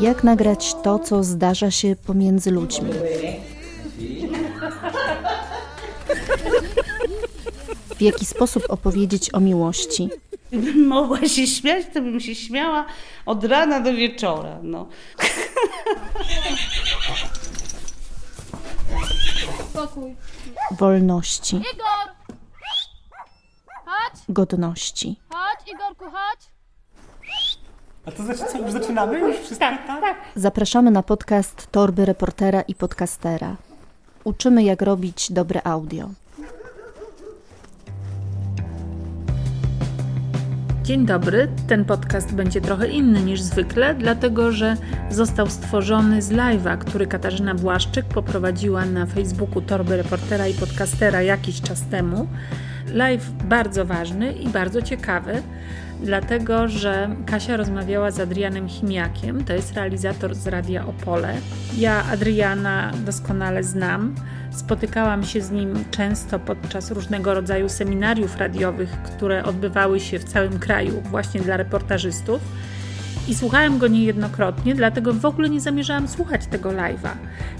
Jak nagrać to, co zdarza się pomiędzy ludźmi? W jaki sposób opowiedzieć o miłości? Gdybym mogła się śmiać, to bym się śmiała od rana do wieczora. No. Wolności. Igor! Chodź! Godności. Chodź, Igorku, chodź! A to znaczy co, już zaczynamy? Już wszystko? Tak. Zapraszamy na podcast Torby Reportera i Podcastera. Uczymy, jak robić dobre audio. Dzień dobry. Ten podcast będzie trochę inny niż zwykle, dlatego że został stworzony z live'a, który Katarzyna Błaszczyk poprowadziła na Facebooku Torby Reportera i Podcastera jakiś czas temu. Live bardzo ważny i bardzo ciekawy, dlatego że Kasia rozmawiała z Adrianem Chimiakiem, to jest realizator z Radia Opole. Ja Adriana doskonale znam, spotykałam się z nim często podczas różnego rodzaju seminariów radiowych, które odbywały się w całym kraju właśnie dla reportażystów i słuchałem go niejednokrotnie, dlatego w ogóle nie zamierzałam słuchać tego live'a.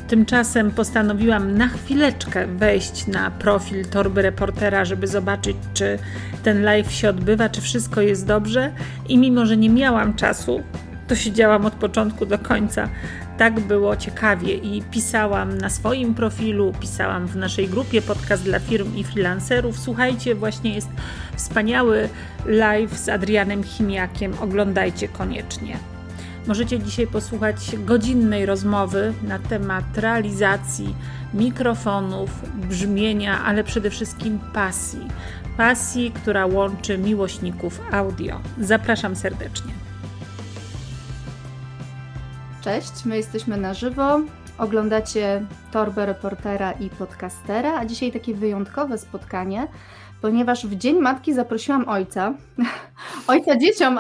Tymczasem postanowiłam na chwileczkę wejść na profil Torby Reportera, żeby zobaczyć, czy ten live się odbywa, czy wszystko jest dobrze i mimo, że nie miałam czasu, to siedziałam od początku do końca. Tak było ciekawie i pisałam na swoim profilu, pisałam w naszej grupie Podcast dla firm i freelancerów. Słuchajcie, właśnie jest wspaniały live z Adrianem Chimiakiem, oglądajcie koniecznie. Możecie dzisiaj posłuchać godzinnej rozmowy na temat realizacji mikrofonów, brzmienia, ale przede wszystkim pasji. Pasji, która łączy miłośników audio. Zapraszam serdecznie. Cześć, my jesteśmy na żywo, oglądacie Torbę Reportera i Podcastera, a dzisiaj takie wyjątkowe spotkanie, ponieważ w Dzień Matki zaprosiłam ojca dzieciom,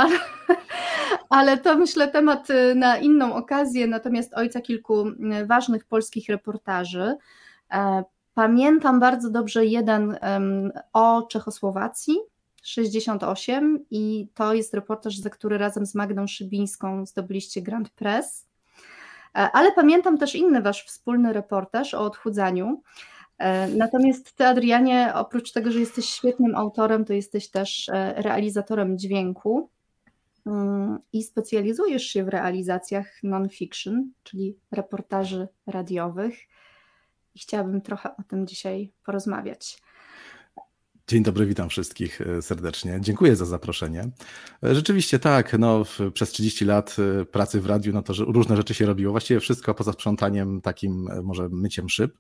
ale to myślę temat na inną okazję, natomiast ojca kilku ważnych polskich reportaży. Pamiętam bardzo dobrze jeden o Czechosłowacji, 68 i to jest reportaż, za który razem z Magdą Szybińską zdobyliście Grand Press, ale pamiętam też inny wasz wspólny reportaż o odchudzaniu, natomiast ty, Adrianie, oprócz tego, że jesteś świetnym autorem, to jesteś też realizatorem dźwięku i specjalizujesz się w realizacjach non-fiction, czyli reportaży radiowych i chciałabym trochę o tym dzisiaj porozmawiać. Dzień dobry, witam wszystkich serdecznie. Dziękuję za zaproszenie. Rzeczywiście tak, przez 30 lat pracy w radiu, to różne rzeczy się robiło. Właściwie wszystko poza sprzątaniem, takim może myciem szyb,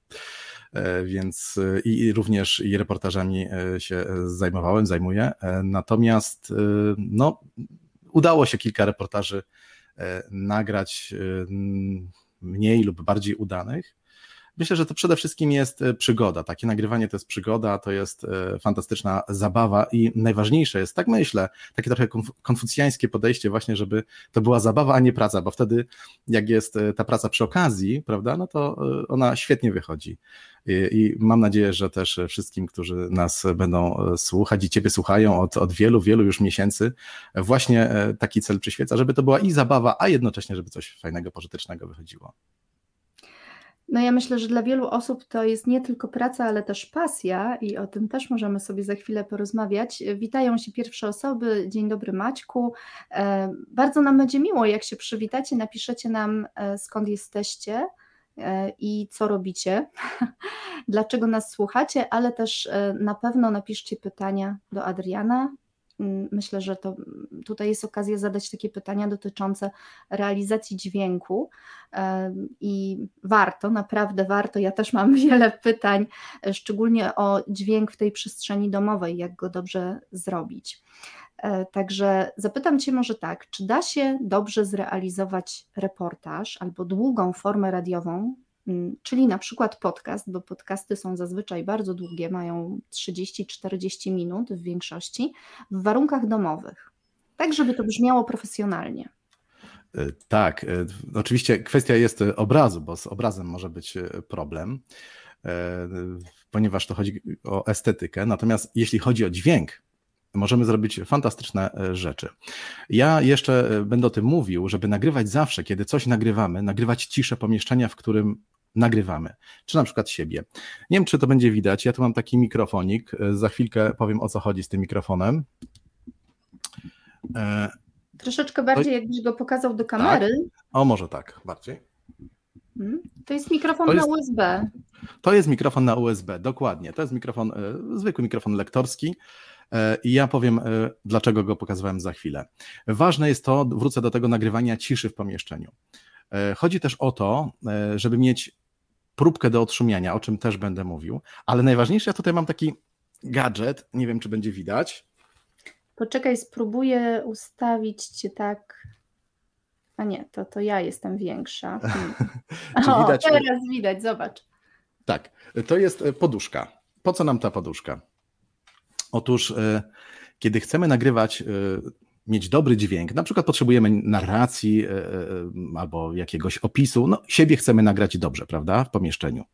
więc i również i reportażami się zajmuję. Natomiast udało się kilka reportaży nagrać, mniej lub bardziej udanych. Myślę, że to przede wszystkim jest przygoda. Takie nagrywanie to jest przygoda, to jest fantastyczna zabawa i najważniejsze jest, tak myślę, takie trochę konfucjańskie podejście właśnie, żeby to była zabawa, a nie praca, bo wtedy jak jest ta praca przy okazji, prawda, to ona świetnie wychodzi. I mam nadzieję, że też wszystkim, którzy nas będą słuchać i ciebie słuchają od wielu, wielu już miesięcy, właśnie taki cel przyświeca, żeby to była i zabawa, a jednocześnie, żeby coś fajnego, pożytecznego wychodziło. Ja myślę, że dla wielu osób to jest nie tylko praca, ale też pasja i o tym też możemy sobie za chwilę porozmawiać. Witają się pierwsze osoby. Dzień dobry, Maćku. Bardzo nam będzie miło, jak się przywitacie, napiszecie nam, skąd jesteście i co robicie, dlaczego nas słuchacie, ale też na pewno napiszcie pytania do Adriana. Myślę, że to tutaj jest okazja zadać takie pytania dotyczące realizacji dźwięku i warto, naprawdę warto, ja też mam wiele pytań, szczególnie o dźwięk w tej przestrzeni domowej, jak go dobrze zrobić. Także zapytam cię może tak, czy da się dobrze zrealizować reportaż albo długą formę radiową, czyli na przykład podcast, bo podcasty są zazwyczaj bardzo długie, mają 30-40 minut w większości, w warunkach domowych, tak żeby to brzmiało profesjonalnie. Tak, oczywiście kwestia jest obrazu, bo z obrazem może być problem. ponieważ to chodzi o estetykę. Natomiast jeśli chodzi o dźwięk, możemy zrobić fantastyczne rzeczy. Ja jeszcze będę o tym mówił, żeby nagrywać zawsze, kiedy coś nagrywamy, nagrywać ciszę pomieszczenia, w którym nagrywamy, czy na przykład siebie. Nie wiem, czy to będzie widać. Ja tu mam taki mikrofonik. Za chwilkę powiem, o co chodzi z tym mikrofonem. Troszeczkę bardziej, jakbyś go pokazał do kamery. Tak? O, może tak, bardziej. To jest mikrofon na USB. To jest mikrofon na USB, dokładnie. To jest mikrofon, zwykły mikrofon lektorski. I ja powiem, dlaczego go pokazywałem za chwilę. Ważne jest to, wrócę do tego, nagrywania ciszy w pomieszczeniu. Chodzi też o to, żeby mieć próbkę do odszumiania, o czym też będę mówił, ale najważniejsze, ja tutaj mam taki gadżet, nie wiem, czy będzie widać. Poczekaj, spróbuję ustawić cię tak... A nie, to ja jestem większa. O, widać... teraz widać, zobacz. Tak, to jest poduszka. Po co nam ta poduszka? Otóż, kiedy chcemy nagrywać, mieć dobry dźwięk, na przykład potrzebujemy narracji albo jakiegoś opisu, no siebie chcemy nagrać dobrze, prawda, w pomieszczeniu.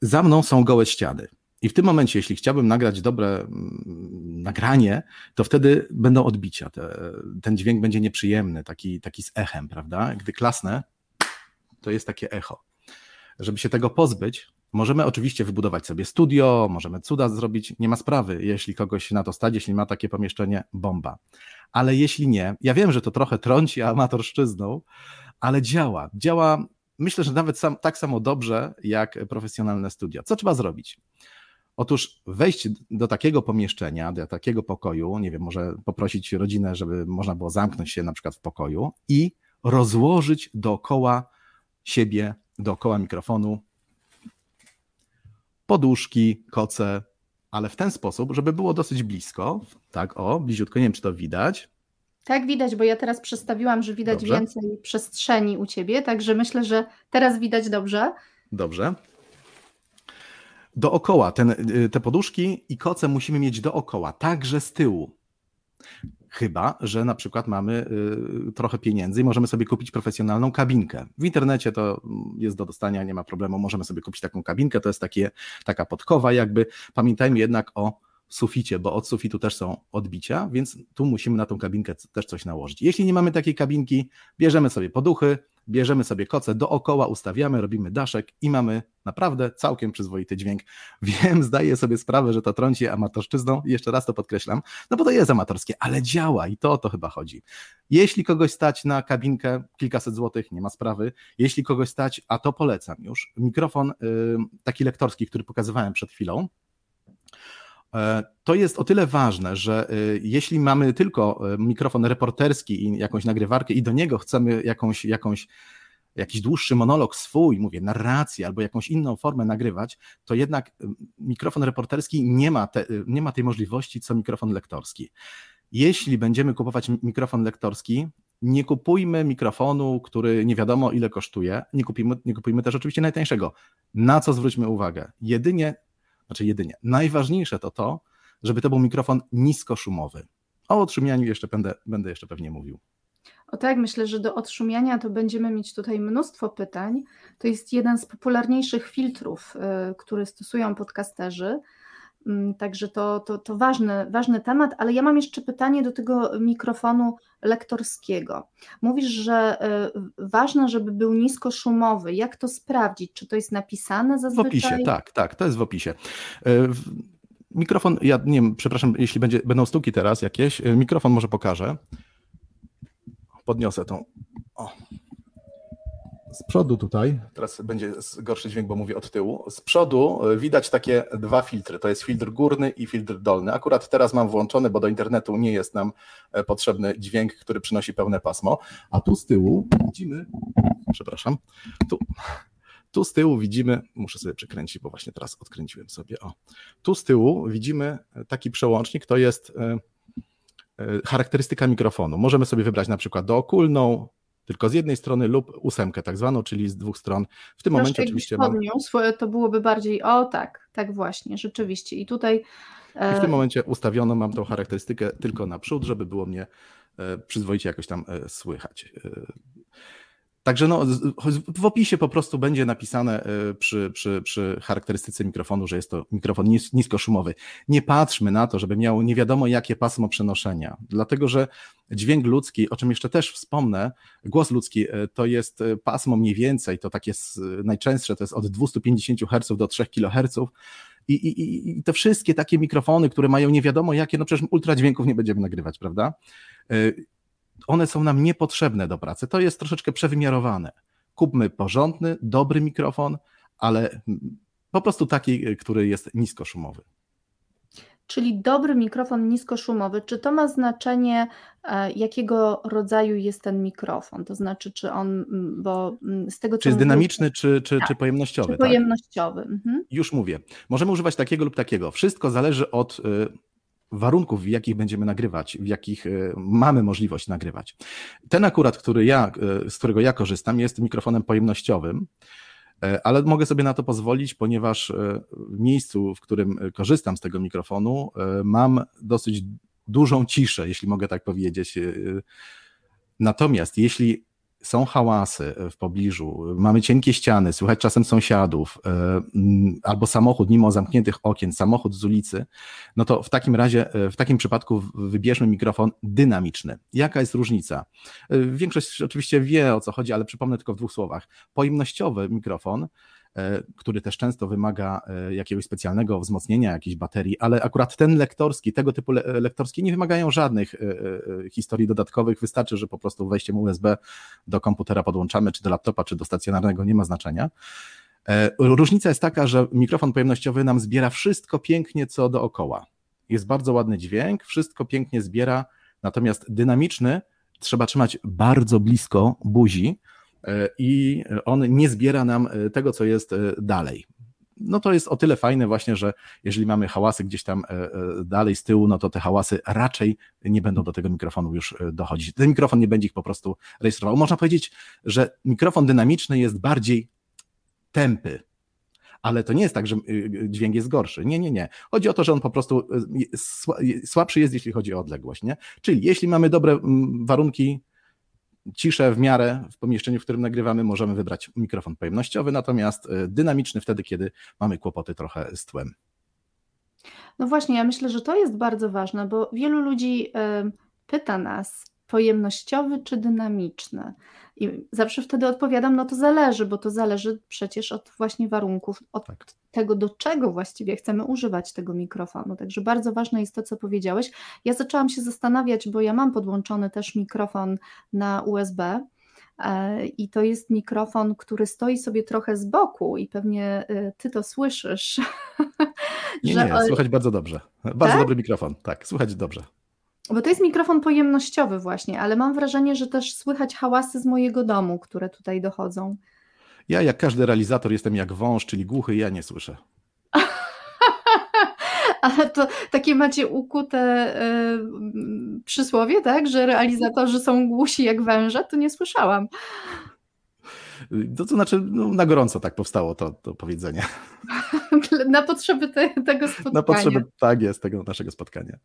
Za mną są gołe ściany i w tym momencie, jeśli chciałbym nagrać dobre nagranie, to wtedy będą odbicia, ten dźwięk będzie nieprzyjemny, taki z echem, prawda, gdy klasnę, to jest takie echo. Żeby się tego pozbyć, możemy oczywiście wybudować sobie studio, możemy cuda zrobić, nie ma sprawy, jeśli kogoś na to stać, jeśli ma takie pomieszczenie, bomba. Ale jeśli nie, ja wiem, że to trochę trąci amatorszczyzną, ale działa. Działa, myślę, że nawet tak samo dobrze, jak profesjonalne studio. Co trzeba zrobić? Otóż wejść do takiego pomieszczenia, do takiego pokoju, nie wiem, może poprosić rodzinę, żeby można było zamknąć się na przykład w pokoju i rozłożyć dookoła siebie, dookoła mikrofonu, poduszki, koce, ale w ten sposób, żeby było dosyć blisko. Tak, o, bliziutko, nie wiem, czy to widać. Tak, widać, bo ja teraz przestawiłam, że widać dobrze. Więcej przestrzeni u ciebie, także myślę, że teraz widać dobrze. Dobrze. Dookoła, te poduszki i koce musimy mieć dookoła, także z tyłu. Chyba że na przykład mamy trochę pieniędzy i możemy sobie kupić profesjonalną kabinkę. W internecie to jest do dostania, nie ma problemu, możemy sobie kupić taką kabinkę, to jest taka podkowa jakby. Pamiętajmy jednak o suficie, bo od sufitu też są odbicia, więc tu musimy na tą kabinkę też coś nałożyć. Jeśli nie mamy takiej kabinki, bierzemy sobie poduchy, bierzemy sobie koce, dookoła ustawiamy, robimy daszek i mamy naprawdę całkiem przyzwoity dźwięk. Wiem, zdaję sobie sprawę, że to trąci amatorszczyzną, jeszcze raz to podkreślam, no bo to jest amatorskie, ale działa i to o to chyba chodzi. Jeśli kogoś stać na kabinkę, kilkaset złotych, nie ma sprawy. Jeśli kogoś stać, a to polecam już, mikrofon taki lektorski, który pokazywałem przed chwilą, to jest o tyle ważne, że jeśli mamy tylko mikrofon reporterski i jakąś nagrywarkę i do niego chcemy jakiś dłuższy monolog swój, mówię, narrację albo jakąś inną formę nagrywać, to jednak mikrofon reporterski nie ma tej możliwości, co mikrofon lektorski. Jeśli będziemy kupować mikrofon lektorski, nie kupujmy mikrofonu, który nie wiadomo ile kosztuje, nie kupujmy też oczywiście najtańszego. Na co zwróćmy uwagę? Najważniejsze to, żeby to był mikrofon niskoszumowy. O odszumianiu jeszcze będę jeszcze pewnie mówił. O tak, myślę, że do odszumiania to będziemy mieć tutaj mnóstwo pytań. To jest jeden z popularniejszych filtrów, który stosują podcasterzy. Także to ważny temat, ale ja mam jeszcze pytanie do tego mikrofonu lektorskiego. Mówisz, że ważne, żeby był niskoszumowy. Jak to sprawdzić? Czy to jest napisane zazwyczaj? W opisie, tak, to jest w opisie. Mikrofon, ja nie wiem, przepraszam, jeśli będą stuki teraz jakieś, mikrofon może pokażę. Podniosę tą. O. Z przodu tutaj, teraz będzie gorszy dźwięk, bo mówię od tyłu, z przodu widać takie dwa filtry, to jest filtr górny i filtr dolny. Akurat teraz mam włączony, bo do internetu nie jest nam potrzebny dźwięk, który przynosi pełne pasmo, a tu z tyłu widzimy, tu z tyłu widzimy, muszę sobie przekręcić, bo właśnie teraz odkręciłem sobie, o, tu z tyłu widzimy taki przełącznik, to jest charakterystyka mikrofonu. Możemy sobie wybrać na przykład dookulną, tylko z jednej strony lub 8 tak zwaną, czyli z 2 stron. W tym momencie oczywiście podniósł, to byłoby bardziej, o tak właśnie, rzeczywiście. I tutaj... I w tym momencie ustawiono mam tą charakterystykę tylko naprzód, żeby było mnie przyzwoicie jakoś tam słychać. Także no, w opisie po prostu będzie napisane przy charakterystyce mikrofonu, że jest to mikrofon niskoszumowy. Nie patrzmy na to, żeby miał nie wiadomo jakie pasmo przenoszenia, dlatego że dźwięk ludzki, o czym jeszcze też wspomnę, głos ludzki to jest pasmo mniej więcej, to takie najczęstsze, to jest od 250 Hz do 3 kHz. I te wszystkie takie mikrofony, które mają nie wiadomo jakie, no przecież ultradźwięków nie będziemy nagrywać, prawda? One są nam niepotrzebne do pracy. To jest troszeczkę przewymiarowane. Kupmy porządny, dobry mikrofon, ale po prostu taki, który jest niskoszumowy. Czyli dobry mikrofon niskoszumowy. Czy to ma znaczenie, jakiego rodzaju jest ten mikrofon? To znaczy, czy on, bo z tego co czy jest dynamiczny, czy pojemnościowy? Czy pojemnościowy. Tak? Mhm. Już mówię. Możemy używać takiego lub takiego. Wszystko zależy od warunków, w jakich będziemy nagrywać, w jakich mamy możliwość nagrywać. Ten akurat, z którego ja korzystam, jest mikrofonem pojemnościowym, ale mogę sobie na to pozwolić, ponieważ w miejscu, w którym korzystam z tego mikrofonu, mam dosyć dużą ciszę, jeśli mogę tak powiedzieć. Natomiast jeśli są hałasy w pobliżu, mamy cienkie ściany, słychać czasem sąsiadów albo samochód, mimo zamkniętych okien, samochód z ulicy, no to w takim razie, w takim przypadku wybierzmy mikrofon dynamiczny. Jaka jest różnica? Większość oczywiście wie, o co chodzi, ale przypomnę tylko w dwóch słowach. Pojemnościowy mikrofon, który też często wymaga jakiegoś specjalnego wzmocnienia, jakiejś baterii, ale akurat ten lektorski, tego typu lektorski nie wymagają żadnych historii dodatkowych, wystarczy, że po prostu wejściem USB do komputera podłączamy, czy do laptopa, czy do stacjonarnego, nie ma znaczenia. Różnica jest taka, że mikrofon pojemnościowy nam zbiera wszystko pięknie, co dookoła. Jest bardzo ładny dźwięk, wszystko pięknie zbiera, natomiast dynamiczny trzeba trzymać bardzo blisko buzi, i on nie zbiera nam tego, co jest dalej. No to jest o tyle fajne właśnie, że jeżeli mamy hałasy gdzieś tam dalej z tyłu, no to te hałasy raczej nie będą do tego mikrofonu już dochodzić. Ten mikrofon nie będzie ich po prostu rejestrował. Można powiedzieć, że mikrofon dynamiczny jest bardziej tępy, ale to nie jest tak, że dźwięk jest gorszy. Nie. Chodzi o to, że on po prostu słabszy jest, jeśli chodzi o odległość, nie? Czyli jeśli mamy dobre warunki, ciszę w miarę w pomieszczeniu, w którym nagrywamy, możemy wybrać mikrofon pojemnościowy, natomiast dynamiczny wtedy, kiedy mamy kłopoty trochę z tłem. No właśnie, ja myślę, że to jest bardzo ważne, bo wielu ludzi pyta nas, pojemnościowy czy dynamiczny? I zawsze wtedy odpowiadam, no to zależy, bo to zależy przecież od właśnie warunków, od tego, do czego właściwie chcemy używać tego mikrofonu. Także bardzo ważne jest to, co powiedziałeś. Ja zaczęłam się zastanawiać, bo ja mam podłączony też mikrofon na USB i to jest mikrofon, który stoi sobie trochę z boku i pewnie ty to słyszysz. Nie, słychać bardzo dobrze. Bardzo tak? Dobry mikrofon, tak, słychać dobrze. Bo to jest mikrofon pojemnościowy właśnie, ale mam wrażenie, że też słychać hałasy z mojego domu, które tutaj dochodzą. Ja jak każdy realizator jestem jak wąż, czyli głuchy, ja nie słyszę. Ale to takie macie ukute przysłowie, tak, że realizatorzy są głusi jak węże? To nie słyszałam. To znaczy no, na gorąco tak powstało to powiedzenie. Na potrzeby tego spotkania. Na potrzeby, tak jest, tego naszego spotkania.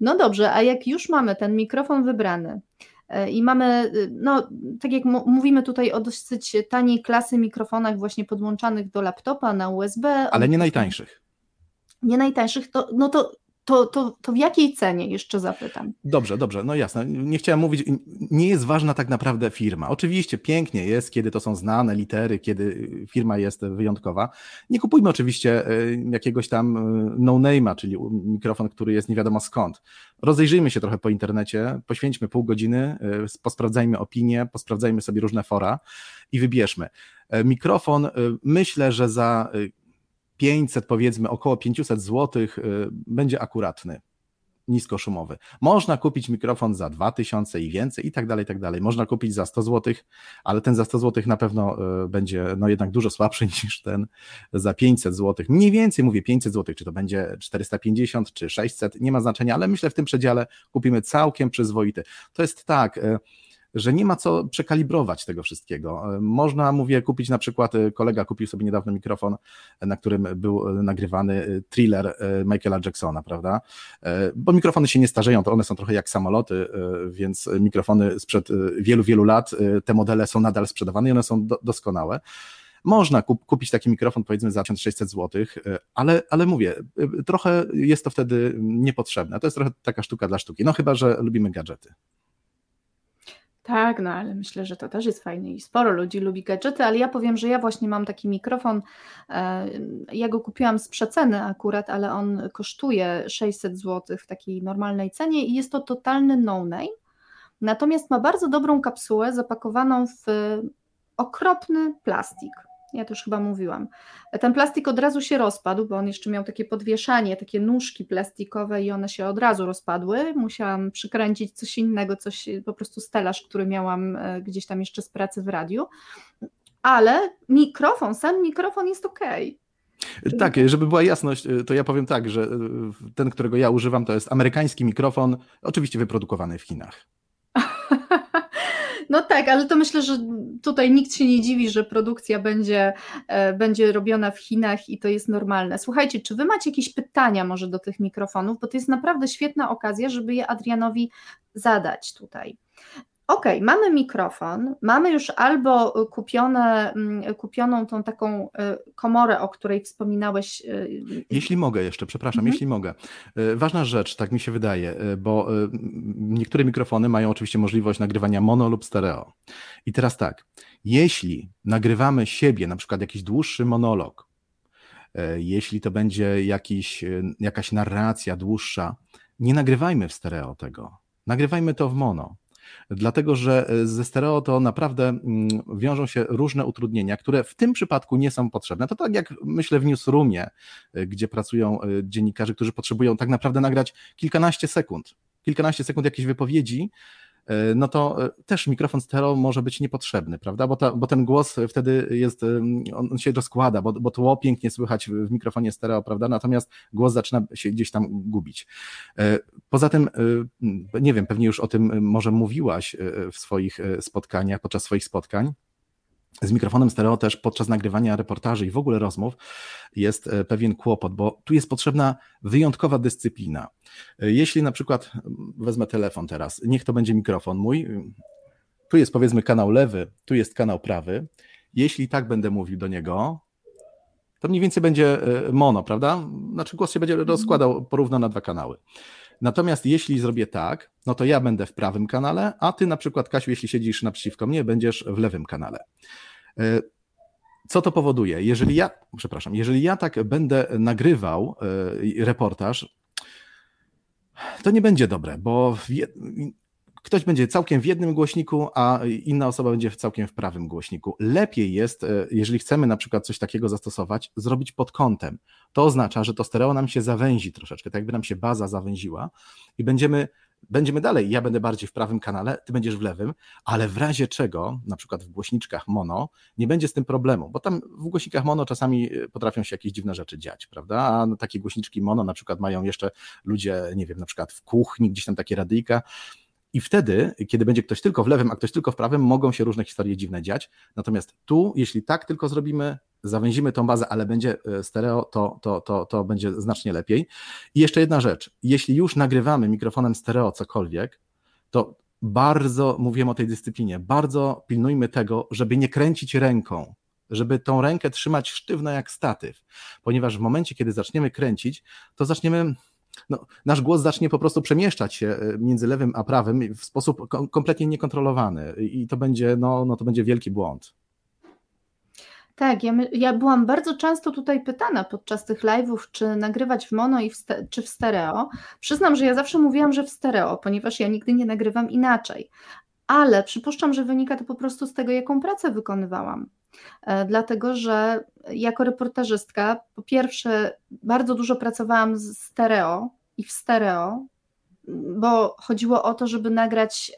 No dobrze, a jak już mamy ten mikrofon wybrany i mamy, no tak jak mówimy tutaj o dosyć taniej klasy mikrofonach właśnie podłączanych do laptopa na USB. Ale nie najtańszych. Nie najtańszych, to w jakiej cenie jeszcze zapytam? Dobrze, no jasne. Nie chciałem mówić, nie jest ważna tak naprawdę firma. Oczywiście pięknie jest, kiedy to są znane litery, kiedy firma jest wyjątkowa. Nie kupujmy oczywiście jakiegoś tam no-name'a, czyli mikrofon, który jest nie wiadomo skąd. Rozejrzyjmy się trochę po internecie, poświęćmy pół godziny, posprawdzajmy opinie, posprawdzajmy sobie różne fora i wybierzmy. Mikrofon myślę, że za 500, powiedzmy około 500 zł będzie akuratny, niskoszumowy. Można kupić mikrofon za 2000 i więcej i tak dalej. Można kupić za 100 zł, ale ten za 100 zł na pewno będzie no jednak dużo słabszy niż ten za 500 zł. Mniej więcej mówię 500 zł, czy to będzie 450 czy 600, nie ma znaczenia, ale myślę w tym przedziale kupimy całkiem przyzwoity. To jest tak, że nie ma co przekalibrować tego wszystkiego. Można, mówię, kupić na przykład, kolega kupił sobie niedawno mikrofon, na którym był nagrywany Thriller Michaela Jacksona, prawda? Bo mikrofony się nie starzeją, to one są trochę jak samoloty, więc mikrofony sprzed wielu, wielu lat, te modele są nadal sprzedawane i one są doskonałe. Można kupić taki mikrofon, powiedzmy, za 1600 zł, ale mówię, trochę jest to wtedy niepotrzebne. To jest trochę taka sztuka dla sztuki, no chyba że lubimy gadżety. Tak, no ale myślę, że to też jest fajne i sporo ludzi lubi gadżety, ale ja powiem, że ja właśnie mam taki mikrofon, ja go kupiłam z przeceny akurat, ale on kosztuje 600 zł w takiej normalnej cenie i jest to totalny no-name, natomiast ma bardzo dobrą kapsułę zapakowaną w okropny plastik, ja to już chyba mówiłam. Ten plastik od razu się rozpadł, bo on jeszcze miał takie podwieszanie, takie nóżki plastikowe i one się od razu rozpadły. Musiałam przykręcić coś innego, coś, po prostu stelaż, który miałam gdzieś tam jeszcze z pracy w radiu. Ale mikrofon, sam mikrofon jest okej. Tak, żeby była jasność, to ja powiem tak, że ten, którego ja używam, to jest amerykański mikrofon, oczywiście wyprodukowany w Chinach. No tak, ale to myślę, że tutaj nikt się nie dziwi, że produkcja będzie robiona w Chinach i to jest normalne. Słuchajcie, czy wy macie jakieś pytania może do tych mikrofonów, bo to jest naprawdę świetna okazja, żeby je Adrianowi zadać tutaj. Okej, mamy mikrofon, mamy już albo kupioną tą taką komorę, o której wspominałeś. Jeśli mogę jeszcze, przepraszam, jeśli mogę. Ważna rzecz, tak mi się wydaje, bo niektóre mikrofony mają oczywiście możliwość nagrywania mono lub stereo. I teraz tak, jeśli nagrywamy siebie, na przykład jakiś dłuższy monolog, jeśli to będzie jakaś narracja dłuższa, nie nagrywajmy w stereo tego, nagrywajmy to w mono. Dlatego, że ze stereo to naprawdę wiążą się różne utrudnienia, które w tym przypadku nie są potrzebne. To tak jak myślę w newsroomie, gdzie pracują dziennikarze, którzy potrzebują tak naprawdę nagrać kilkanaście sekund jakiejś wypowiedzi, no to też mikrofon stereo może być niepotrzebny, prawda? Bo ten głos wtedy jest, on się rozkłada, bo tło pięknie słychać w mikrofonie stereo, prawda? Natomiast głos zaczyna się gdzieś tam gubić. Poza tym, nie wiem, pewnie już o tym może mówiłaś w swoich spotkaniach, podczas swoich spotkań. Z mikrofonem stereo też podczas nagrywania reportaży i w ogóle rozmów jest pewien kłopot, bo tu jest potrzebna wyjątkowa dyscyplina. Jeśli na przykład wezmę telefon teraz, niech to będzie mikrofon mój, tu jest powiedzmy kanał lewy, tu jest kanał prawy, jeśli tak będę mówił do niego, to mniej więcej będzie mono, prawda? Znaczy głos się będzie rozkładał porówno na dwa kanały. Natomiast jeśli zrobię tak, no to ja będę w prawym kanale, a ty na przykład, Kasiu, jeśli siedzisz naprzeciwko mnie, będziesz w lewym kanale. Co to powoduje? Jeżeli ja tak będę nagrywał reportaż, to nie będzie dobre, bo ktoś będzie całkiem w jednym głośniku, a inna osoba będzie całkiem w prawym głośniku. Lepiej jest, jeżeli chcemy na przykład coś takiego zastosować, zrobić pod kątem. To oznacza, że to stereo nam się zawęzi troszeczkę, tak jakby nam się baza zawęziła i będziemy dalej. Ja będę bardziej w prawym kanale, ty będziesz w lewym, ale w razie czego, na przykład w głośniczkach mono, nie będzie z tym problemu, bo tam w głośnikach mono czasami potrafią się jakieś dziwne rzeczy dziać, prawda? A takie głośniczki mono na przykład mają jeszcze ludzie, nie wiem, na przykład w kuchni, gdzieś tam takie radyjka. I wtedy, kiedy będzie ktoś tylko w lewym, a ktoś tylko w prawym, mogą się różne historie dziwne dziać. Natomiast tu, jeśli tak tylko zrobimy, zawęzimy tą bazę, ale będzie stereo, to będzie znacznie lepiej. I jeszcze jedna rzecz. Jeśli już nagrywamy mikrofonem stereo cokolwiek, to bardzo, mówiłem o tej dyscyplinie, bardzo pilnujmy tego, żeby nie kręcić ręką, żeby tą rękę trzymać sztywno jak statyw. Ponieważ w momencie, kiedy zaczniemy kręcić, to nasz głos zacznie po prostu przemieszczać się między lewym a prawym w sposób kompletnie niekontrolowany i to będzie, to będzie wielki błąd. Tak, ja byłam bardzo często tutaj pytana podczas tych live'ów, czy nagrywać w mono czy w stereo. Przyznam, że ja zawsze mówiłam, że w stereo, ponieważ ja nigdy nie nagrywam inaczej, ale przypuszczam, że wynika to po prostu z tego, jaką pracę wykonywałam. Dlatego, że jako reportażystka po pierwsze bardzo dużo pracowałam z stereo i w stereo, bo chodziło o to, żeby nagrać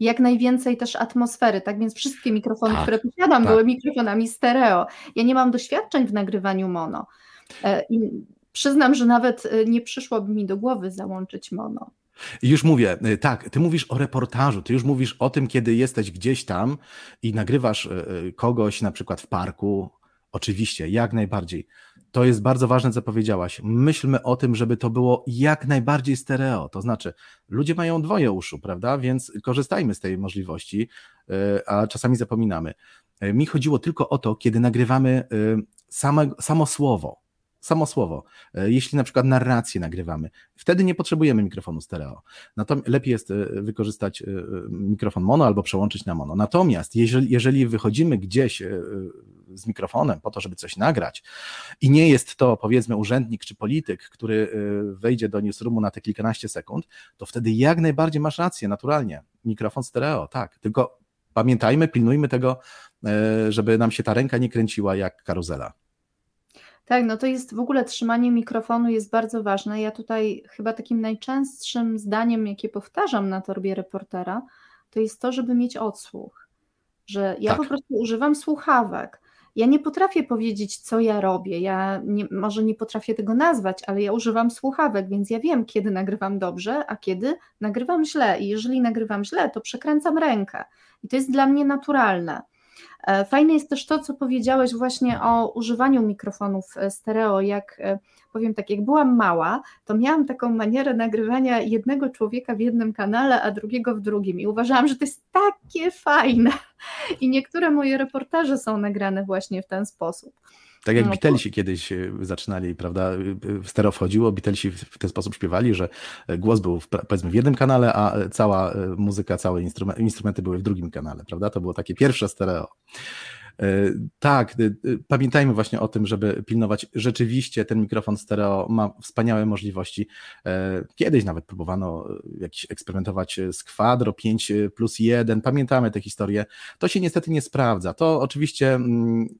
jak najwięcej też atmosfery, tak więc wszystkie mikrofony, które posiadam, były mikrofonami stereo. Ja nie mam doświadczeń w nagrywaniu mono i przyznam, że nawet nie przyszłoby mi do głowy załączyć mono. Już mówię, tak, ty mówisz o reportażu, ty już mówisz o tym, kiedy jesteś gdzieś tam i nagrywasz kogoś na przykład w parku. Oczywiście, jak najbardziej. To jest bardzo ważne, co powiedziałaś. Myślmy o tym, żeby to było jak najbardziej stereo. To znaczy, ludzie mają dwoje uszu, prawda? Więc korzystajmy z tej możliwości, a czasami zapominamy. Mi chodziło tylko o to, kiedy nagrywamy samo słowo. Jeśli na przykład narrację nagrywamy, wtedy nie potrzebujemy mikrofonu stereo. Natomiast lepiej jest wykorzystać mikrofon mono albo przełączyć na mono. Natomiast jeżeli wychodzimy gdzieś z mikrofonem po to, żeby coś nagrać i nie jest to, powiedzmy, urzędnik czy polityk, który wejdzie do newsroomu na te kilkanaście sekund, to wtedy jak najbardziej masz rację, naturalnie. Mikrofon stereo, tak. Tylko pamiętajmy, pilnujmy tego, żeby nam się ta ręka nie kręciła jak karuzela. Tak, no to jest w ogóle trzymanie mikrofonu jest bardzo ważne. Ja tutaj chyba takim najczęstszym zdaniem, jakie powtarzam na torbie reportera, to jest to, żeby mieć odsłuch. Że ja po prostu używam słuchawek. Ja nie potrafię powiedzieć, co ja robię. Może nie potrafię tego nazwać, ale ja używam słuchawek, więc ja wiem, kiedy nagrywam dobrze, a kiedy nagrywam źle. I jeżeli nagrywam źle, to przekręcam rękę. I to jest dla mnie naturalne. Fajne jest też to, co powiedziałeś właśnie o używaniu mikrofonów stereo. Jak byłam mała, to miałam taką manierę nagrywania jednego człowieka w jednym kanale, a drugiego w drugim i uważałam, że to jest takie fajne i niektóre moje reportaże są nagrane właśnie w ten sposób. Tak jak Beatlesi kiedyś zaczynali, prawda, stereo wchodziło, Beatlesi w ten sposób śpiewali, że głos był powiedzmy w jednym kanale, a cała muzyka, całe instrumenty były w drugim kanale, prawda? To było takie pierwsze stereo. Tak, pamiętajmy właśnie o tym, żeby pilnować. Rzeczywiście ten mikrofon stereo ma wspaniałe możliwości. Kiedyś nawet próbowano jakiś eksperymentować z Quadro 5+1. Pamiętamy te historie. To się niestety nie sprawdza. To oczywiście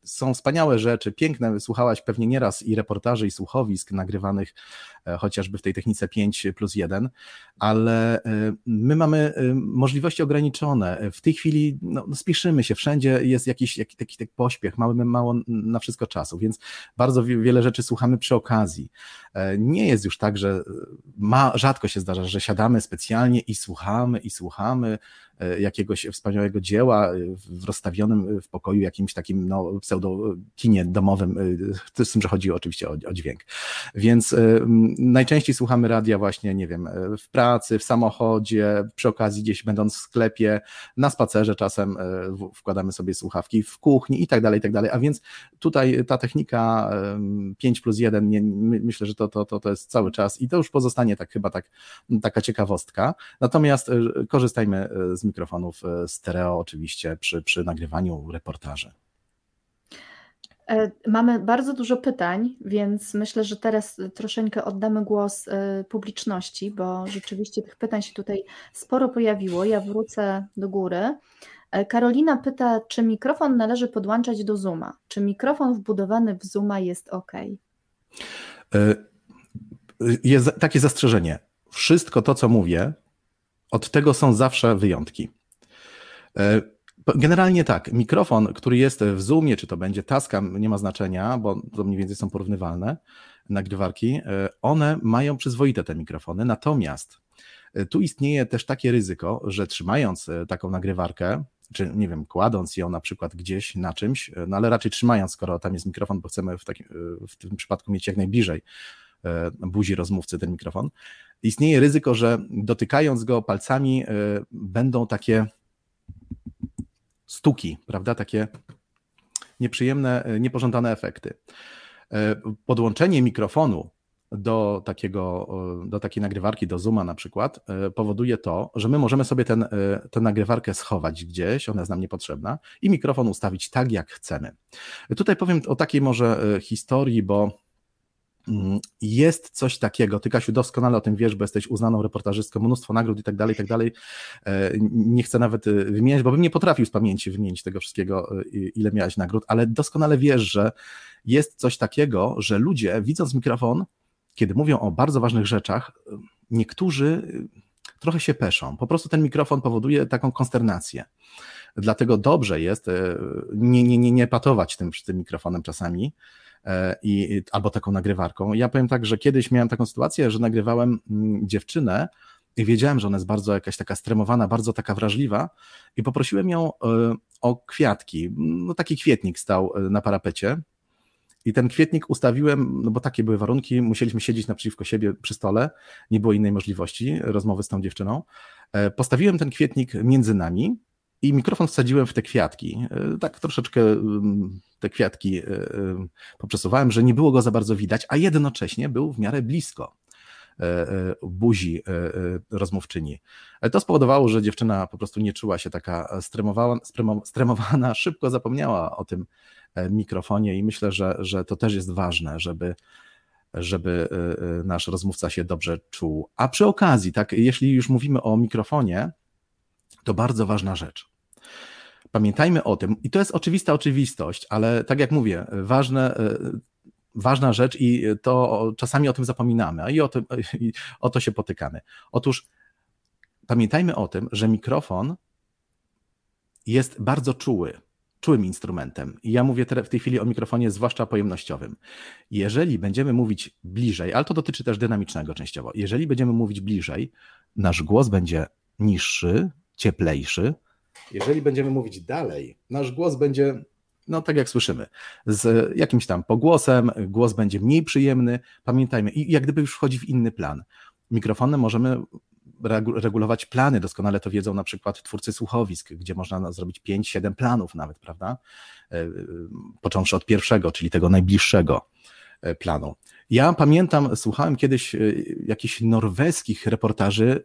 są wspaniałe rzeczy, piękne. Słuchałaś pewnie nieraz i reportaży, i słuchowisk nagrywanych chociażby w tej technice 5+1, ale my mamy możliwości ograniczone. W tej chwili spieszymy się. Wszędzie jest jakiś taki pośpiech, mamy mało na wszystko czasu, więc bardzo wiele rzeczy słuchamy przy okazji. Nie jest już tak, że rzadko się zdarza, że siadamy specjalnie i słuchamy jakiegoś wspaniałego dzieła w rozstawionym w pokoju jakimś takim pseudo-kinie domowym, z tym, że chodzi oczywiście o dźwięk. Więc najczęściej słuchamy radia właśnie, nie wiem, w pracy, w samochodzie, przy okazji gdzieś będąc w sklepie, na spacerze czasem wkładamy sobie słuchawki w kuchni i tak dalej. A więc tutaj ta technika 5+1, myślę, że to jest cały czas i to już pozostanie taka ciekawostka. Natomiast korzystajmy z mikrofonów stereo oczywiście przy nagrywaniu reportaży. Mamy bardzo dużo pytań, więc myślę, że teraz troszeczkę oddamy głos publiczności, bo rzeczywiście tych pytań się tutaj sporo pojawiło. Ja wrócę do góry. Karolina pyta, czy mikrofon należy podłączać do Zooma? Czy mikrofon wbudowany w Zooma jest OK? Jest takie zastrzeżenie. Wszystko to, co mówię, od tego są zawsze wyjątki. Generalnie tak, mikrofon, który jest w Zoomie, czy to będzie Tascam, nie ma znaczenia, bo to mniej więcej są porównywalne nagrywarki, one mają przyzwoite te mikrofony, natomiast tu istnieje też takie ryzyko, że trzymając taką nagrywarkę, czy nie wiem, kładąc ją na przykład gdzieś na czymś, no ale raczej trzymając, skoro tam jest mikrofon, bo chcemy w tym przypadku mieć jak najbliżej buzi rozmówcy ten mikrofon, istnieje ryzyko, że dotykając go palcami będą takie stuki, prawda, takie nieprzyjemne, niepożądane efekty. Podłączenie mikrofonu do takiej nagrywarki, do Zooma na przykład, powoduje to, że my możemy sobie tę nagrywarkę schować gdzieś, ona jest nam niepotrzebna i mikrofon ustawić tak, jak chcemy. Tutaj powiem o takiej może historii, bo jest coś takiego, ty Kasiu doskonale o tym wiesz, bo jesteś uznaną reportażystką, mnóstwo nagród i tak dalej, nie chcę nawet wymieniać, bo bym nie potrafił z pamięci wymienić tego wszystkiego, ile miałaś nagród, ale doskonale wiesz, że jest coś takiego, że ludzie widząc mikrofon, kiedy mówią o bardzo ważnych rzeczach, niektórzy trochę się peszą, po prostu ten mikrofon powoduje taką konsternację. Dlatego dobrze jest nie patować tym mikrofonem czasami, albo taką nagrywarką. Ja powiem tak, że kiedyś miałem taką sytuację, że nagrywałem dziewczynę, i wiedziałem, że ona jest bardzo jakaś taka stremowana, bardzo taka wrażliwa i poprosiłem ją o kwiatki. No taki kwietnik stał na parapecie i ten kwietnik ustawiłem, no bo takie były warunki, musieliśmy siedzieć naprzeciwko siebie przy stole, nie było innej możliwości rozmowy z tą dziewczyną. Postawiłem ten kwietnik między nami i mikrofon wsadziłem w te kwiatki. Tak troszeczkę te kwiatki poprzesuwałem, że nie było go za bardzo widać, a jednocześnie był w miarę blisko buzi rozmówczyni. To spowodowało, że dziewczyna po prostu nie czuła się taka stremowana, szybko zapomniała o tym mikrofonie i myślę, że to też jest ważne, żeby nasz rozmówca się dobrze czuł. A przy okazji, tak, jeśli już mówimy o mikrofonie, to bardzo ważna rzecz. Pamiętajmy o tym, i to jest oczywista oczywistość, ale tak jak mówię, ważna rzecz i to czasami o tym zapominamy, a i o to się potykamy. Otóż pamiętajmy o tym, że mikrofon jest bardzo czułym instrumentem. I ja mówię w tej chwili o mikrofonie zwłaszcza pojemnościowym. Jeżeli będziemy mówić bliżej, ale to dotyczy też dynamicznego częściowo, jeżeli będziemy mówić bliżej, nasz głos będzie niższy, cieplejszy. Jeżeli będziemy mówić dalej, nasz głos będzie, no tak jak słyszymy, z jakimś tam pogłosem, głos będzie mniej przyjemny. Pamiętajmy, i jak gdyby już wchodzi w inny plan. Mikrofonem możemy regulować plany, doskonale to wiedzą na przykład twórcy słuchowisk, gdzie można zrobić 5-7 planów nawet, prawda? Począwszy od pierwszego, czyli tego najbliższego planu. Ja pamiętam, słuchałem kiedyś jakichś norweskich reportaży,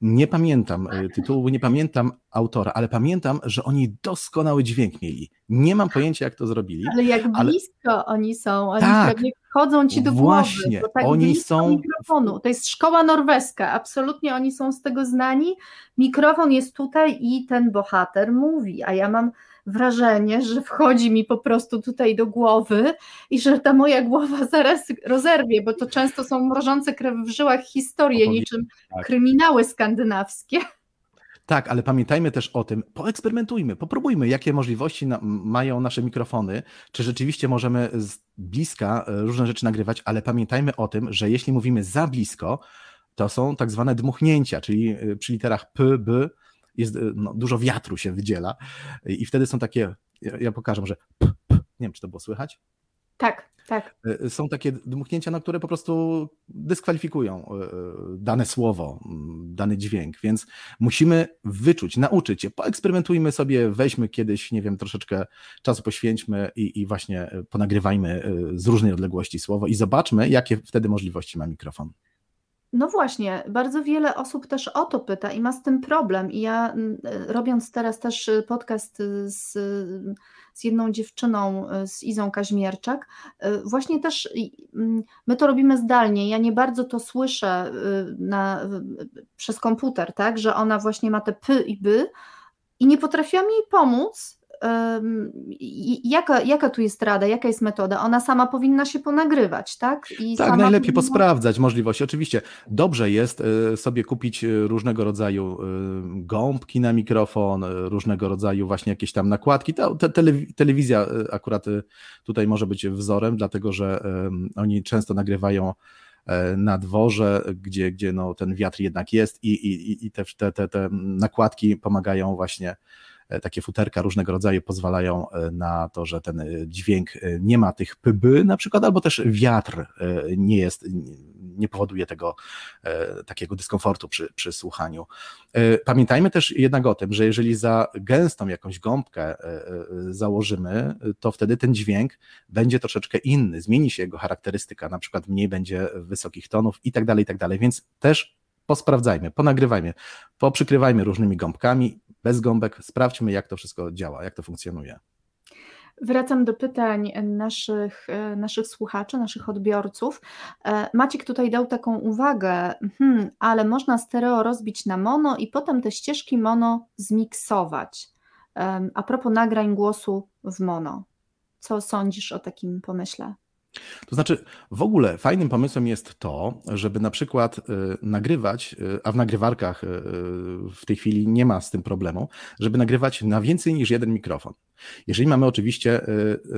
nie pamiętam tytułu, nie pamiętam autora, ale pamiętam, że oni doskonały dźwięk mieli. Nie mam pojęcia, jak to zrobili. Ale jak blisko oni są, oni tak, wchodzą ci do głowy, bo tak oni są mikrofonu. To jest szkoła norweska, absolutnie oni są z tego znani. Mikrofon jest tutaj i ten bohater mówi, a ja mam wrażenie, że wchodzi mi po prostu tutaj do głowy i że ta moja głowa zaraz rozerwie, bo to często są mrożące krew w żyłach historie, niczym kryminały skandynawskie. Tak, ale pamiętajmy też o tym, poeksperymentujmy, popróbujmy, jakie możliwości mają nasze mikrofony, czy rzeczywiście możemy z bliska różne rzeczy nagrywać, ale pamiętajmy o tym, że jeśli mówimy za blisko, to są tak zwane dmuchnięcia, czyli przy literach P, B, jest, no, dużo wiatru się wydziela i wtedy są takie, ja pokażę, że nie wiem, czy to było słychać? Tak. Są takie dmuchnięcia, na które po prostu dyskwalifikują dane słowo, dany dźwięk, więc musimy wyczuć, nauczyć się, poeksperymentujmy sobie, weźmy kiedyś, nie wiem, troszeczkę czasu poświęćmy i właśnie ponagrywajmy z różnej odległości słowo i zobaczmy, jakie wtedy możliwości ma mikrofon. No właśnie, bardzo wiele osób też o to pyta i ma z tym problem i ja robiąc teraz też podcast z jedną dziewczyną, z Izą Kaźmierczak, właśnie też my to robimy zdalnie, ja nie bardzo to słyszę przez komputer, tak, że ona właśnie ma te p i by i nie potrafiłam jej pomóc. Jaka tu jest rada, jaka jest metoda? Ona sama powinna się ponagrywać, tak? I tak, sama najlepiej posprawdzać możliwości. Oczywiście dobrze jest sobie kupić różnego rodzaju gąbki na mikrofon, różnego rodzaju właśnie jakieś tam nakładki. Telewizja akurat tutaj może być wzorem, dlatego że oni często nagrywają na dworze, gdzie no ten wiatr jednak jest i te nakładki pomagają właśnie. Takie futerka różnego rodzaju pozwalają na to, że ten dźwięk nie ma tych pyby na przykład, albo też wiatr nie powoduje tego takiego dyskomfortu przy słuchaniu. Pamiętajmy też jednak o tym, że jeżeli za gęstą jakąś gąbkę założymy, to wtedy ten dźwięk będzie troszeczkę inny, zmieni się jego charakterystyka, na przykład mniej będzie wysokich tonów i tak dalej, więc też posprawdzajmy, ponagrywajmy, poprzykrywajmy różnymi gąbkami, bez gąbek, sprawdźmy, jak to wszystko działa, jak to funkcjonuje. Wracam do pytań naszych słuchaczy, naszych odbiorców. Maciek tutaj dał taką uwagę, ale można stereo rozbić na mono i potem te ścieżki mono zmiksować. A propos nagrań głosu w mono. Co sądzisz o takim pomyśle? To znaczy w ogóle fajnym pomysłem jest to, żeby na przykład nagrywać, a w nagrywarkach w tej chwili nie ma z tym problemu, żeby nagrywać na więcej niż jeden mikrofon. Jeżeli mamy oczywiście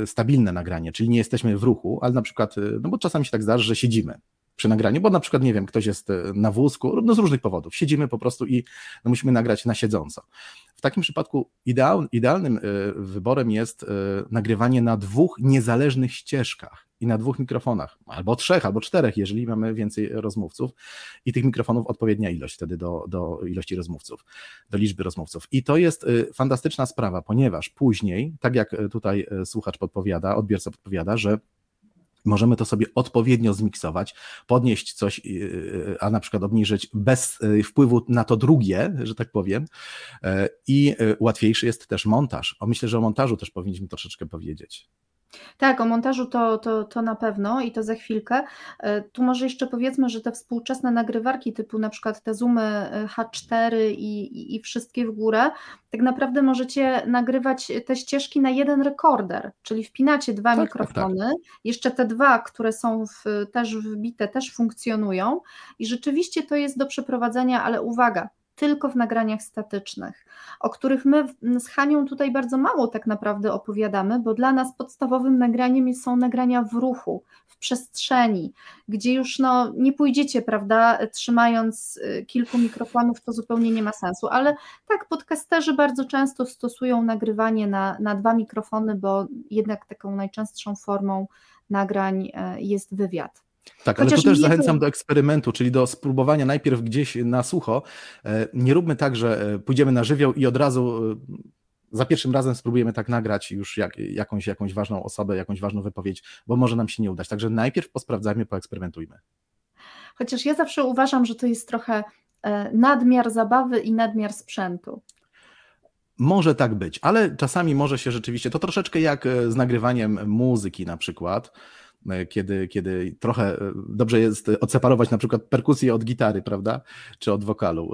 stabilne nagranie, czyli nie jesteśmy w ruchu, ale na przykład, no bo czasami się tak zdarza, że siedzimy przy nagraniu, bo na przykład, nie wiem, ktoś jest na wózku, no z różnych powodów, siedzimy po prostu i no, musimy nagrać na siedząco. W takim przypadku idealnym wyborem jest nagrywanie na dwóch niezależnych ścieżkach i na dwóch mikrofonach, albo trzech, albo czterech, jeżeli mamy więcej rozmówców i tych mikrofonów odpowiednia ilość wtedy do ilości rozmówców, do liczby rozmówców. I to jest fantastyczna sprawa, ponieważ później, tak jak tutaj słuchacz podpowiada, odbiorca podpowiada, że możemy to sobie odpowiednio zmiksować, podnieść coś, a na przykład obniżyć bez wpływu na to drugie, że tak powiem, i łatwiejszy jest też montaż. Myślę, że o montażu też powinniśmy troszeczkę powiedzieć. Tak, o montażu to na pewno i to za chwilkę. Tu może jeszcze powiedzmy, że te współczesne nagrywarki typu na przykład te Zoomy H4 i wszystkie w górę, tak naprawdę możecie nagrywać te ścieżki na jeden rekorder, czyli wpinacie dwa mikrofony, jeszcze te dwa, które są też wbite, też funkcjonują i rzeczywiście to jest do przeprowadzenia, ale uwaga, tylko w nagraniach statycznych, o których my z Hanią tutaj bardzo mało tak naprawdę opowiadamy, bo dla nas podstawowym nagraniem są nagrania w ruchu, w przestrzeni, gdzie już no, nie pójdziecie, prawda, trzymając kilku mikrofonów, to zupełnie nie ma sensu, ale tak, podcasterzy bardzo często stosują nagrywanie na dwa mikrofony, bo jednak taką najczęstszą formą nagrań jest wywiad. Tak, ale tu też zachęcam do eksperymentu, czyli do spróbowania najpierw gdzieś na sucho. Nie róbmy tak, że pójdziemy na żywioł i od razu za pierwszym razem spróbujemy tak nagrać już jakąś ważną osobę, jakąś ważną wypowiedź, bo może nam się nie udać. Także najpierw posprawdzajmy, poeksperymentujmy. Chociaż ja zawsze uważam, że to jest trochę nadmiar zabawy i nadmiar sprzętu. Może tak być, ale czasami może się rzeczywiście, to troszeczkę jak z nagrywaniem muzyki na przykład, kiedy trochę dobrze jest odseparować na przykład perkusję od gitary, prawda, czy od wokalu,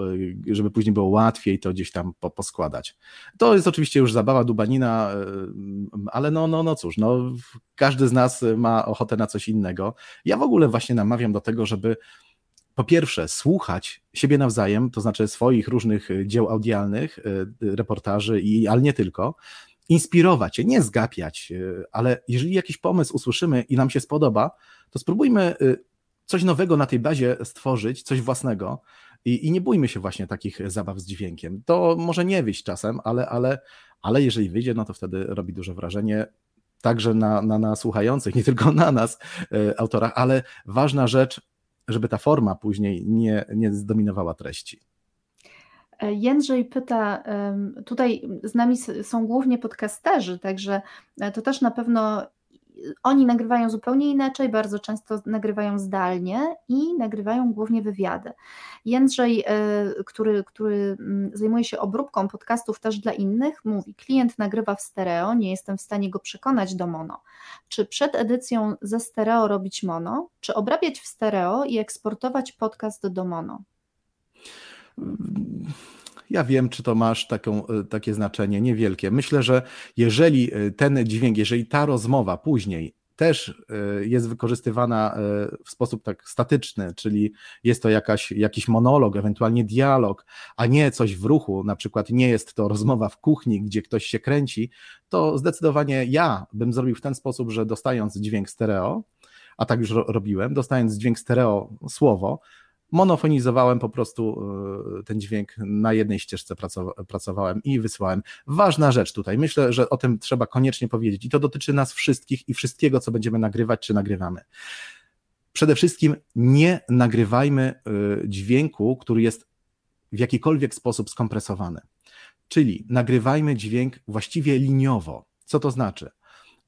żeby później było łatwiej to gdzieś tam poskładać. To jest oczywiście już zabawa, dubanina, ale no cóż, no, każdy z nas ma ochotę na coś innego. Ja w ogóle właśnie namawiam do tego, żeby po pierwsze słuchać siebie nawzajem, to znaczy swoich różnych dzieł audialnych, reportaży, ale nie tylko, inspirować się, nie zgapiać, ale jeżeli jakiś pomysł usłyszymy i nam się spodoba, to spróbujmy coś nowego na tej bazie stworzyć, coś własnego i nie bójmy się właśnie takich zabaw z dźwiękiem. To może nie wyjść czasem, ale jeżeli wyjdzie, no to wtedy robi duże wrażenie także na słuchających, nie tylko na nas, autorach, ale ważna rzecz, żeby ta forma później nie zdominowała treści. Jędrzej pyta, tutaj z nami są głównie podcasterzy, także to też na pewno oni nagrywają zupełnie inaczej, bardzo często nagrywają zdalnie i nagrywają głównie wywiady. Jędrzej, który zajmuje się obróbką podcastów też dla innych, mówi: klient nagrywa w stereo, nie jestem w stanie go przekonać do mono. Czy przed edycją ze stereo robić mono, czy obrabiać w stereo i eksportować podcast do mono? Ja wiem, czy to masz takie znaczenie niewielkie. Myślę, że jeżeli ten dźwięk, jeżeli ta rozmowa później też jest wykorzystywana w sposób tak statyczny, czyli jest to jakiś monolog, ewentualnie dialog, a nie coś w ruchu, na przykład nie jest to rozmowa w kuchni, gdzie ktoś się kręci, to zdecydowanie ja bym zrobił w ten sposób, że dostając dźwięk stereo, a tak już robiłem, dostając dźwięk stereo słowo, monofonizowałem po prostu ten dźwięk, na jednej ścieżce pracowałem i wysłałem. Ważna rzecz tutaj, myślę, że o tym trzeba koniecznie powiedzieć i to dotyczy nas wszystkich i wszystkiego, co będziemy nagrywać czy nagrywamy. Przede wszystkim nie nagrywajmy dźwięku, który jest w jakikolwiek sposób skompresowany, czyli nagrywajmy dźwięk właściwie liniowo. Co to znaczy?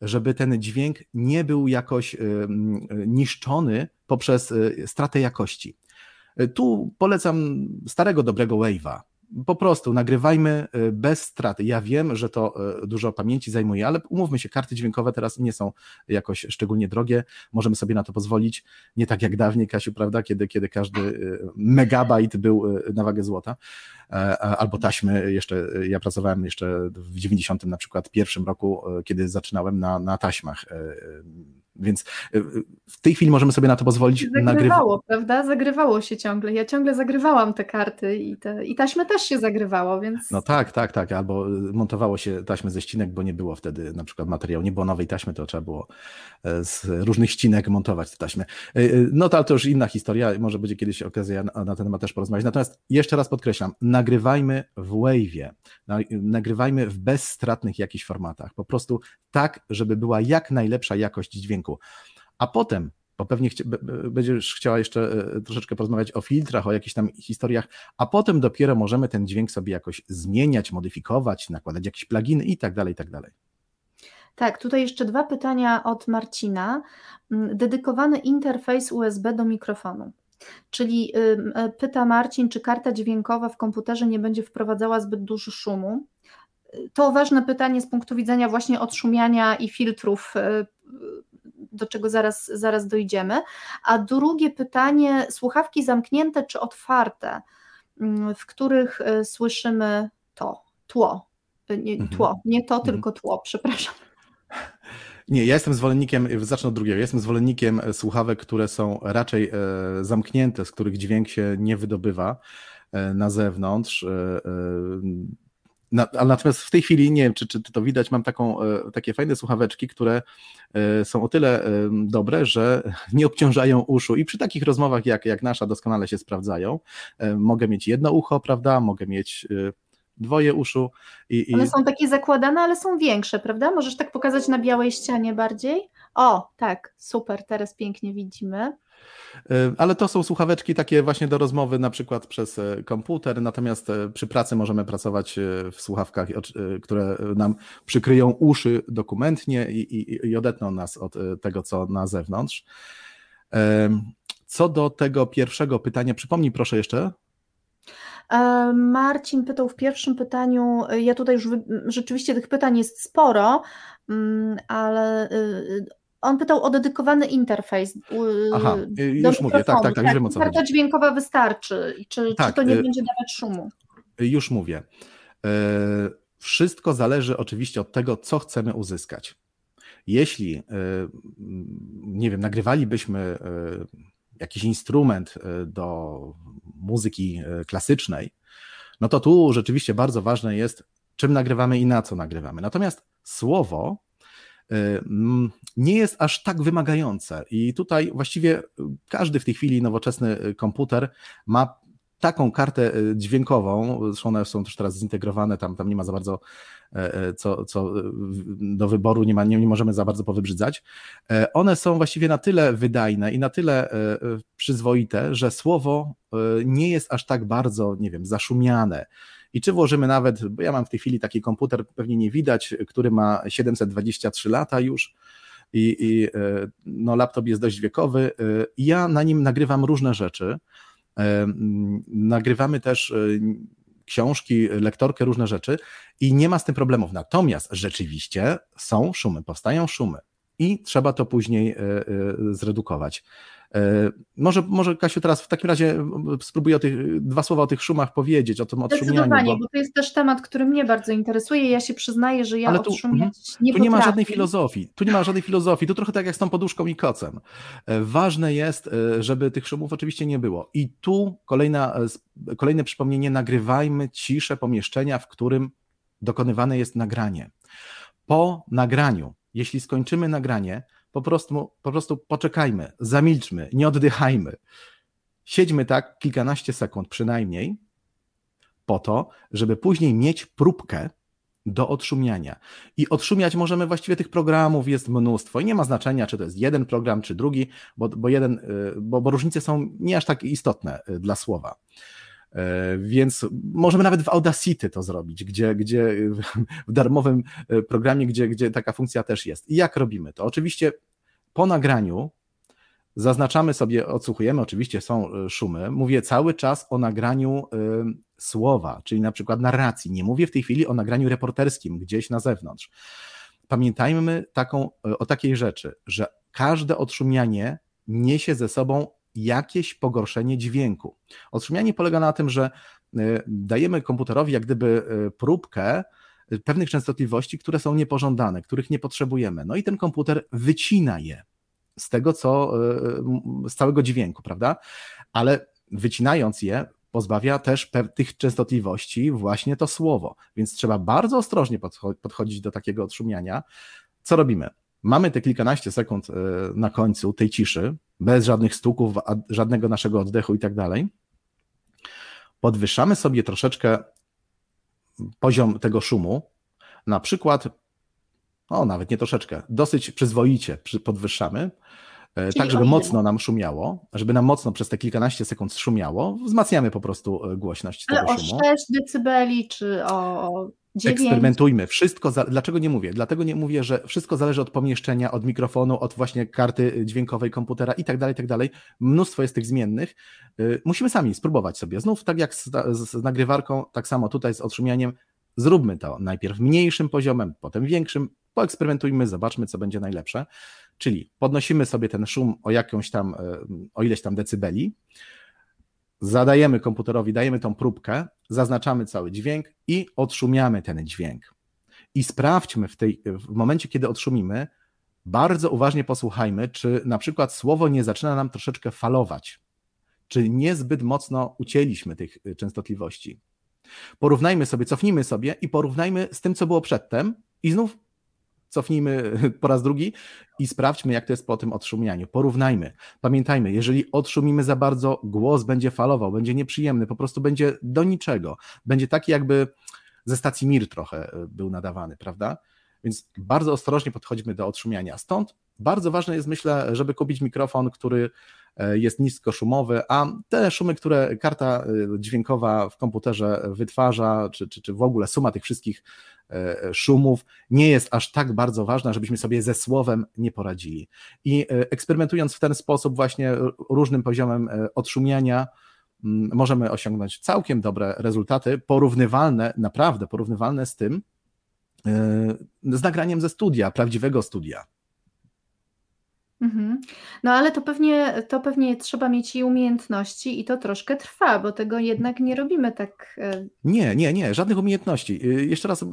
Żeby ten dźwięk nie był jakoś niszczony poprzez stratę jakości. Tu polecam starego, dobrego wave'a. Po prostu nagrywajmy bez straty. Ja wiem, że to dużo pamięci zajmuje, ale umówmy się, karty dźwiękowe teraz nie są jakoś szczególnie drogie. Możemy sobie na to pozwolić. Nie tak jak dawniej, Kasiu, prawda, kiedy każdy megabajt był na wagę złota. Albo taśmy jeszcze, ja pracowałem jeszcze w 90 na przykład pierwszym roku, kiedy zaczynałem na taśmach Więc w tej chwili możemy sobie na to pozwolić. Zagrywało, prawda? Zagrywało się ciągle. Ja ciągle zagrywałam te karty i taśmę też się zagrywało, więc... No tak. Albo montowało się taśmę ze ścinek, bo nie było wtedy na przykład materiału, nie było nowej taśmy, to trzeba było z różnych ścinek montować te taśmy. No to, ale to już inna historia, może będzie kiedyś okazja na ten temat też porozmawiać. Natomiast jeszcze raz podkreślam, nagrywajmy w wave'ie, nagrywajmy w bezstratnych jakichś formatach, po prostu tak, żeby była jak najlepsza jakość dźwięku. A potem, bo pewnie będziesz chciała jeszcze troszeczkę porozmawiać o filtrach, o jakichś tam historiach, a potem dopiero możemy ten dźwięk sobie jakoś zmieniać, modyfikować, nakładać jakieś pluginy i tak dalej, i tak dalej. Tak, tutaj jeszcze 2 pytania od Marcina. Dedykowany interfejs USB do mikrofonu. Czyli pyta Marcin, czy karta dźwiękowa w komputerze nie będzie wprowadzała zbyt dużo szumu? To ważne pytanie z punktu widzenia właśnie odszumiania i filtrów, do czego zaraz dojdziemy. A drugie pytanie, słuchawki zamknięte czy otwarte, w których słyszymy tło, przepraszam. Nie, ja jestem zwolennikiem, zacznę od drugiego, jestem zwolennikiem słuchawek, które są raczej zamknięte, z których dźwięk się nie wydobywa na zewnątrz. Natomiast w tej chwili, nie wiem czy to widać, mam takie fajne słuchaweczki, które są o tyle dobre, że nie obciążają uszu i przy takich rozmowach jak nasza doskonale się sprawdzają. Mogę mieć jedno ucho, prawda, mogę mieć 2 uszu. One są takie zakładane, ale są większe, prawda? Możesz tak pokazać na białej ścianie bardziej? O, tak, super, teraz pięknie widzimy. Ale to są słuchaweczki takie właśnie do rozmowy na przykład przez komputer, natomiast przy pracy możemy pracować w słuchawkach, które nam przykryją uszy dokumentnie i odetną nas od tego, co na zewnątrz. Co do tego pierwszego pytania, przypomnij proszę jeszcze. Marcin pytał w pierwszym pytaniu, ja tutaj już rzeczywiście tych pytań jest sporo, ale... On pytał o dedykowany interfejs. Aha, już mówię, tak, wiem o co chodzi. Karta dźwiękowa wystarczy, czy to nie będzie dawać szumu? Już mówię. Wszystko zależy oczywiście od tego, co chcemy uzyskać. Jeśli, nie wiem, nagrywalibyśmy jakiś instrument do muzyki klasycznej, no to tu rzeczywiście bardzo ważne jest, czym nagrywamy i na co nagrywamy. Natomiast słowo nie jest aż tak wymagające i tutaj właściwie każdy w tej chwili nowoczesny komputer ma taką kartę dźwiękową, zresztą one są też teraz zintegrowane, tam nie ma za bardzo co do wyboru, nie możemy za bardzo powybrzydzać. One są właściwie na tyle wydajne i na tyle przyzwoite, że słowo nie jest aż tak bardzo, nie wiem, zaszumiane. I czy włożymy nawet, bo ja mam w tej chwili taki komputer, pewnie nie widać, który ma 723 lata już i no laptop jest dość wiekowy. Ja na nim nagrywam różne rzeczy. Nagrywamy też książki, lektorkę, różne rzeczy i nie ma z tym problemów. Natomiast rzeczywiście są szumy, powstają szumy i trzeba to później zredukować. Może Kasiu teraz w takim razie spróbuję 2 słowa o tych szumach powiedzieć, o tym odszumianiu. Zdecydowanie, bo to jest też temat, który mnie bardzo interesuje. Ja się przyznaję, że ja odszumiać nie potrafię. Tu nie ma żadnej filozofii. Tu trochę tak jak z tą poduszką i kocem. Ważne jest, żeby tych szumów oczywiście nie było. I tu kolejne przypomnienie, nagrywajmy ciszę pomieszczenia, w którym dokonywane jest nagranie. Po nagraniu, jeśli skończymy nagranie, po prostu poczekajmy, zamilczmy, nie oddychajmy. Siedźmy tak kilkanaście sekund przynajmniej po to, żeby później mieć próbkę do odszumiania. I odszumiać możemy właściwie tych programów, jest mnóstwo i nie ma znaczenia, czy to jest jeden program, czy drugi, bo różnice są nie aż tak istotne dla słowa. Więc możemy nawet w Audacity to zrobić, gdzie w darmowym programie, gdzie taka funkcja też jest. I jak robimy to? Oczywiście po nagraniu zaznaczamy sobie, odsłuchujemy, oczywiście są szumy. Mówię cały czas o nagraniu słowa, czyli na przykład narracji. Nie mówię w tej chwili o nagraniu reporterskim gdzieś na zewnątrz. Pamiętajmy o takiej rzeczy, że każde odszumianie niesie ze sobą jakieś pogorszenie dźwięku. Odszumianie polega na tym, że dajemy komputerowi jak gdyby próbkę pewnych częstotliwości, które są niepożądane, których nie potrzebujemy. No i ten komputer wycina je. z tego, co z całego dźwięku, prawda? Ale wycinając je, pozbawia też tych częstotliwości właśnie to słowo. Więc trzeba bardzo ostrożnie podchodzić do takiego odszumiania. Co robimy? Mamy te kilkanaście sekund na końcu tej ciszy, bez żadnych stuków, żadnego naszego oddechu i tak dalej. Podwyższamy sobie troszeczkę poziom tego szumu, na przykład, no nawet nie troszeczkę, dosyć przyzwoicie podwyższamy, tak żeby mocno nam szumiało, żeby nam mocno przez te kilkanaście sekund szumiało, wzmacniamy po prostu głośność tego szumu. Ale o 6 decybeli czy o 9. Eksperymentujmy. Wszystko. Dlaczego nie mówię? Dlatego nie mówię, że wszystko zależy od pomieszczenia, od mikrofonu, od właśnie karty dźwiękowej, komputera i tak dalej, i tak dalej. Mnóstwo jest tych zmiennych. Musimy sami spróbować sobie. Znów tak jak z nagrywarką, tak samo tutaj z odszumianiem. Zróbmy to najpierw mniejszym poziomem, potem większym. Poeksperymentujmy, zobaczmy, co będzie najlepsze. Czyli podnosimy sobie ten szum o ileś tam decybeli, zadajemy komputerowi, dajemy tą próbkę, zaznaczamy cały dźwięk i odszumiamy ten dźwięk. I sprawdźmy w momencie, kiedy odszumimy, bardzo uważnie posłuchajmy, czy na przykład słowo nie zaczyna nam troszeczkę falować, czy niezbyt mocno ucięliśmy tych częstotliwości. Porównajmy sobie, cofnijmy sobie i porównajmy z tym, co było przedtem i znów cofnijmy po raz drugi i sprawdźmy, jak to jest po tym odszumianiu. Porównajmy. Pamiętajmy, jeżeli odszumimy za bardzo, głos będzie falował, będzie nieprzyjemny, po prostu będzie do niczego. Będzie taki, jakby ze stacji Mir trochę był nadawany, prawda? Więc bardzo ostrożnie podchodzimy do odszumiania. Stąd bardzo ważne jest, myślę, żeby kupić mikrofon, który jest niskoszumowy, a te szumy, które karta dźwiękowa w komputerze wytwarza, czy w ogóle suma tych wszystkich szumów, nie jest aż tak bardzo ważna, żebyśmy sobie ze słowem nie poradzili. I eksperymentując w ten sposób właśnie różnym poziomem odszumiania, możemy osiągnąć całkiem dobre rezultaty, porównywalne, naprawdę porównywalne z tym, z nagraniem ze studia, prawdziwego studia. No ale to pewnie trzeba mieć i umiejętności i to troszkę trwa, bo tego jednak nie robimy tak... Nie, żadnych umiejętności. Jeszcze raz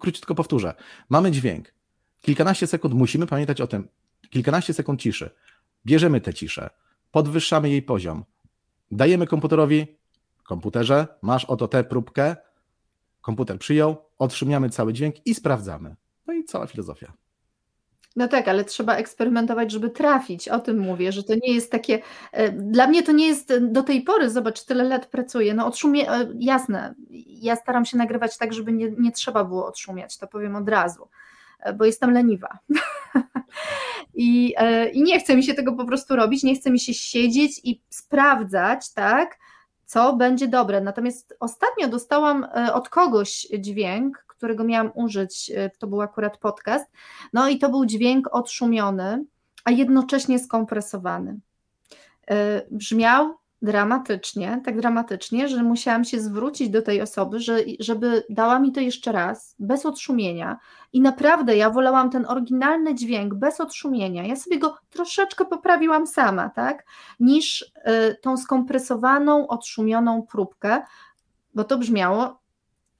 króciutko powtórzę. Mamy dźwięk. Kilkanaście sekund, musimy pamiętać o tym. Kilkanaście sekund ciszy. Bierzemy tę ciszę, podwyższamy jej poziom. Dajemy komputerze, masz oto tę próbkę, komputer przyjął, odszumiamy cały dźwięk i sprawdzamy. No i cała filozofia. No tak, ale trzeba eksperymentować, żeby trafić. O tym mówię, że to nie jest takie... Dla mnie to nie jest do tej pory, zobacz, tyle lat pracuję. No jasne, ja staram się nagrywać tak, żeby nie trzeba było odszumiać, to powiem od razu, bo jestem leniwa. I nie chce mi się tego po prostu robić, nie chce mi się siedzieć i sprawdzać, tak, co będzie dobre. Natomiast ostatnio dostałam od kogoś dźwięk, którego miałam użyć, to był akurat podcast, no i to był dźwięk odszumiony, a jednocześnie skompresowany. Brzmiał tak dramatycznie, że musiałam się zwrócić do tej osoby, żeby dała mi to jeszcze raz, bez odszumienia i naprawdę ja wolałam ten oryginalny dźwięk bez odszumienia, ja sobie go troszeczkę poprawiłam sama, tak, niż tą skompresowaną, odszumioną próbkę, bo to brzmiało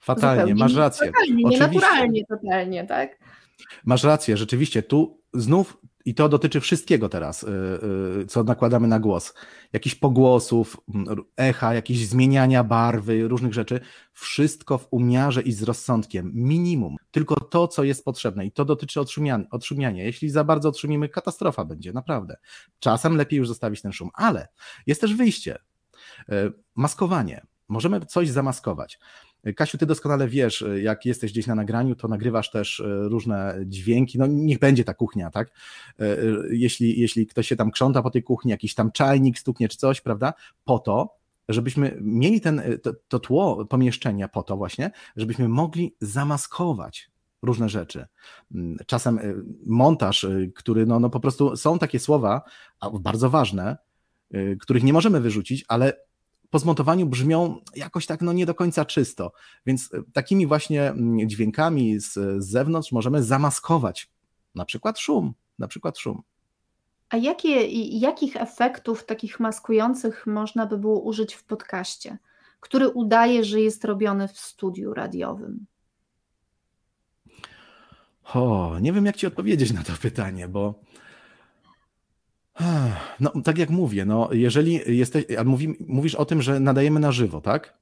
fatalnie, zupełnie, masz rację. Totalnie, nienaturalnie, totalnie, tak? Masz rację, rzeczywiście, tu znów, i to dotyczy wszystkiego teraz, co nakładamy na głos, jakichś pogłosów, echa, jakichś zmieniania barwy, różnych rzeczy, wszystko w umiarze i z rozsądkiem, minimum, tylko to, co jest potrzebne i to dotyczy odszumiania. Jeśli za bardzo odszumimy, katastrofa będzie, naprawdę. Czasem lepiej już zostawić ten szum, ale jest też wyjście, maskowanie, możemy coś zamaskować. Kasiu, ty doskonale wiesz, jak jesteś gdzieś na nagraniu, to nagrywasz też różne dźwięki, no niech będzie ta kuchnia, tak? Jeśli ktoś się tam krząta po tej kuchni, jakiś tam czajnik stuknie czy coś, prawda? Po to, żebyśmy mieli to tło pomieszczenia, po to właśnie, żebyśmy mogli zamaskować różne rzeczy. Czasem montaż, który no po prostu są takie słowa, bardzo ważne, których nie możemy wyrzucić, ale po zmontowaniu brzmią jakoś tak nie do końca czysto, więc takimi właśnie dźwiękami z zewnątrz możemy zamaskować na przykład szum. A jakich efektów takich maskujących można by było użyć w podcaście, który udaje, że jest robiony w studiu radiowym? Nie wiem, jak ci odpowiedzieć na to pytanie, bo No, tak jak mówię, no, jeżeli jesteś, mówisz o tym, że nadajemy na żywo, tak?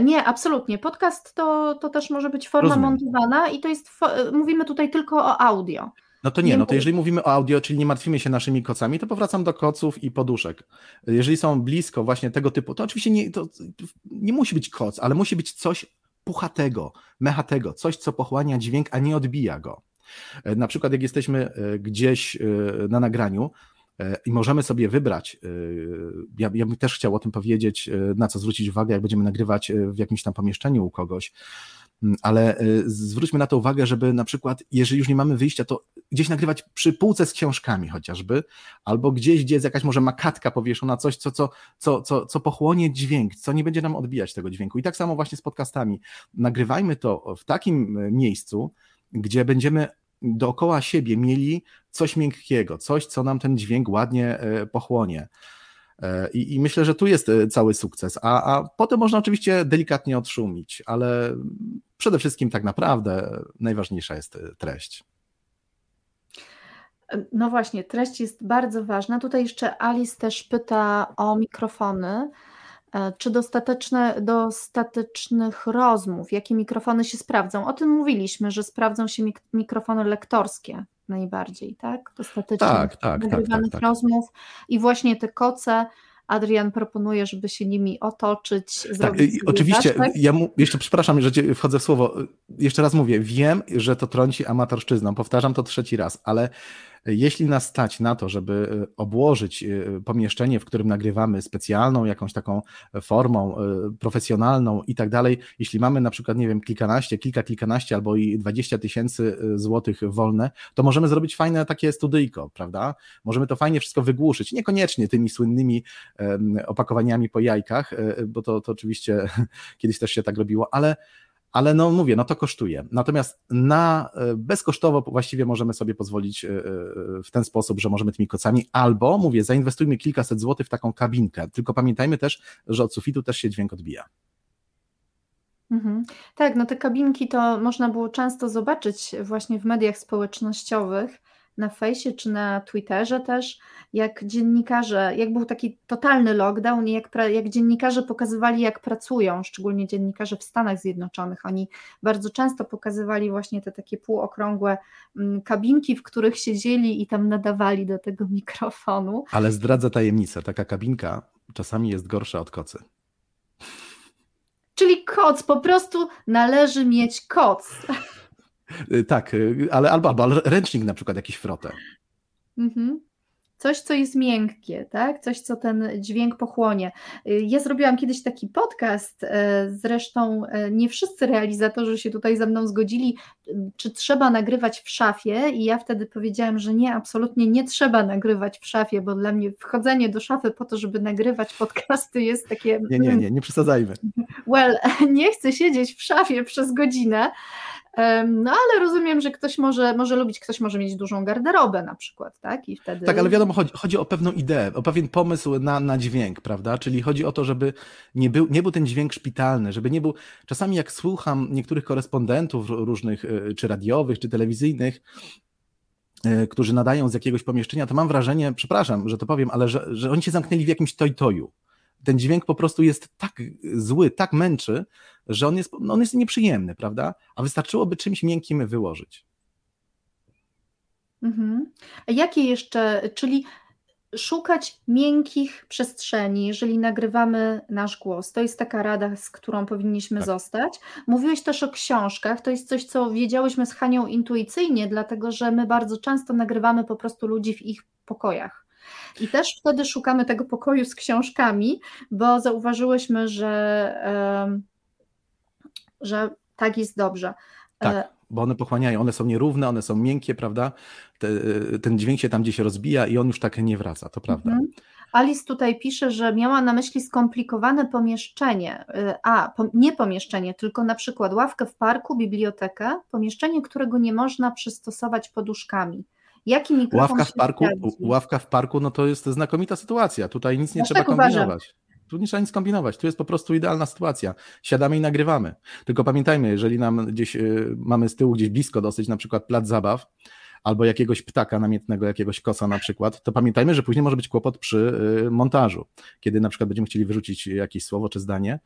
Nie, absolutnie. Podcast to też może być forma montowana i to jest, mówimy tutaj tylko o audio. No to nie, no to jeżeli mówimy o audio, czyli nie martwimy się naszymi kocami, to powracam do koców i poduszek. Jeżeli są blisko właśnie tego typu, to oczywiście nie musi być koc, ale musi być coś puchatego, mechatego, coś, co pochłania dźwięk, a nie odbija go. Na przykład jak jesteśmy gdzieś na nagraniu i możemy sobie wybrać, ja bym też chciał o tym powiedzieć, na co zwrócić uwagę, jak będziemy nagrywać w jakimś tam pomieszczeniu u kogoś, ale zwróćmy na to uwagę, żeby na przykład, jeżeli już nie mamy wyjścia, to gdzieś nagrywać przy półce z książkami chociażby, albo gdzieś, gdzie jest jakaś może makatka powieszona, coś, co pochłonie dźwięk, co nie będzie nam odbijać tego dźwięku. I tak samo właśnie z podcastami. Nagrywajmy to w takim miejscu, gdzie będziemy dookoła siebie mieli coś miękkiego, coś, co nam ten dźwięk ładnie pochłonie. I myślę, że tu jest cały sukces, a potem można oczywiście delikatnie odszumić, ale przede wszystkim tak naprawdę najważniejsza jest treść. No właśnie, treść jest bardzo ważna. Tutaj jeszcze Alice też pyta o mikrofony. Czy do statycznych rozmów, jakie mikrofony się sprawdzą? O tym mówiliśmy, że sprawdzą się mikrofony lektorskie najbardziej, tak? Do statycznych nagrywanych rozmów i właśnie te koce. Adrian proponuje, żeby się nimi otoczyć. Tak, oczywiście, ja jeszcze przepraszam, że wchodzę w słowo, jeszcze raz mówię, wiem, że to trąci amatorszczyzną, powtarzam to trzeci raz, ale jeśli nas stać na to, żeby obłożyć pomieszczenie, w którym nagrywamy specjalną jakąś taką formą profesjonalną i tak dalej, jeśli mamy na przykład, nie wiem, kilkanaście albo i 20 000 złotych wolne, to możemy zrobić fajne takie studyjko, prawda? Możemy to fajnie wszystko wygłuszyć, niekoniecznie tymi słynnymi opakowaniami po jajkach, bo to oczywiście kiedyś też się tak robiło, ale no mówię, no to kosztuje. Natomiast bezkosztowo właściwie możemy sobie pozwolić w ten sposób, że możemy tymi kocami, albo mówię, zainwestujmy kilkaset złotych w taką kabinkę. Tylko pamiętajmy też, że od sufitu też się dźwięk odbija. Mhm. Tak, no te kabinki to można było często zobaczyć właśnie w mediach społecznościowych, na fejsie czy na Twitterze też, jak dziennikarze, jak był taki totalny lockdown i jak dziennikarze pokazywali, jak pracują, szczególnie dziennikarze w Stanach Zjednoczonych. Oni bardzo często pokazywali właśnie te takie półokrągłe kabinki, w których siedzieli i tam nadawali do tego mikrofonu. Ale zdradzę tajemnicę, taka kabinka czasami jest gorsza od kocy. Czyli koc, po prostu należy mieć koc. Tak, ale albo ręcznik na przykład, jakiś frotę. Mhm. Coś, co jest miękkie, tak? Coś, co ten dźwięk pochłonie. Ja zrobiłam kiedyś taki podcast, zresztą nie wszyscy realizatorzy się tutaj ze mną zgodzili, czy trzeba nagrywać w szafie i ja wtedy powiedziałam, że nie, absolutnie nie trzeba nagrywać w szafie, bo dla mnie wchodzenie do szafy po to, żeby nagrywać podcasty jest takie... Nie przesadzajmy. Nie chcę siedzieć w szafie przez godzinę. No ale rozumiem, że ktoś może lubić, ktoś może mieć dużą garderobę na przykład, tak? I wtedy... Tak, ale wiadomo, chodzi o pewną ideę, o pewien pomysł na dźwięk, prawda? Czyli chodzi o to, żeby nie był ten dźwięk szpitalny, żeby nie był... Czasami jak słucham niektórych korespondentów różnych, czy radiowych, czy telewizyjnych, którzy nadają z jakiegoś pomieszczenia, to mam wrażenie, przepraszam, że to powiem, ale że oni się zamknęli w jakimś toj-toju. Ten dźwięk po prostu jest tak zły, tak męczy, że on jest nieprzyjemny, prawda? A wystarczyłoby czymś miękkim wyłożyć. Mhm. A jakie jeszcze, czyli szukać miękkich przestrzeni, jeżeli nagrywamy nasz głos. To jest taka rada, z którą powinniśmy zostać. Mówiłeś też o książkach. To jest coś, co wiedziałyśmy z Hanią intuicyjnie, dlatego że my bardzo często nagrywamy po prostu ludzi w ich pokojach. I też wtedy szukamy tego pokoju z książkami, bo zauważyłyśmy, że tak jest dobrze. Tak, bo one pochłaniają, one są nierówne, one są miękkie, prawda? Ten dźwięk się tam gdzieś rozbija i on już tak nie wraca, to prawda. Mhm. Alice tutaj pisze, że miała na myśli skomplikowane pomieszczenie, nie pomieszczenie, tylko na przykład ławkę w parku, bibliotekę, pomieszczenie, którego nie można przystosować poduszkami. Ławka w parku, no to jest znakomita sytuacja. Tutaj nic nie trzeba kombinować. Tu nie trzeba nic kombinować. Tu jest po prostu idealna sytuacja. Siadamy i nagrywamy. Tylko pamiętajmy, jeżeli nam gdzieś mamy z tyłu gdzieś blisko dosyć, na przykład plac zabaw, albo jakiegoś ptaka namiętnego, jakiegoś kosa na przykład, to pamiętajmy, że później może być kłopot przy montażu. Kiedy na przykład będziemy chcieli wyrzucić jakieś słowo czy zdanie,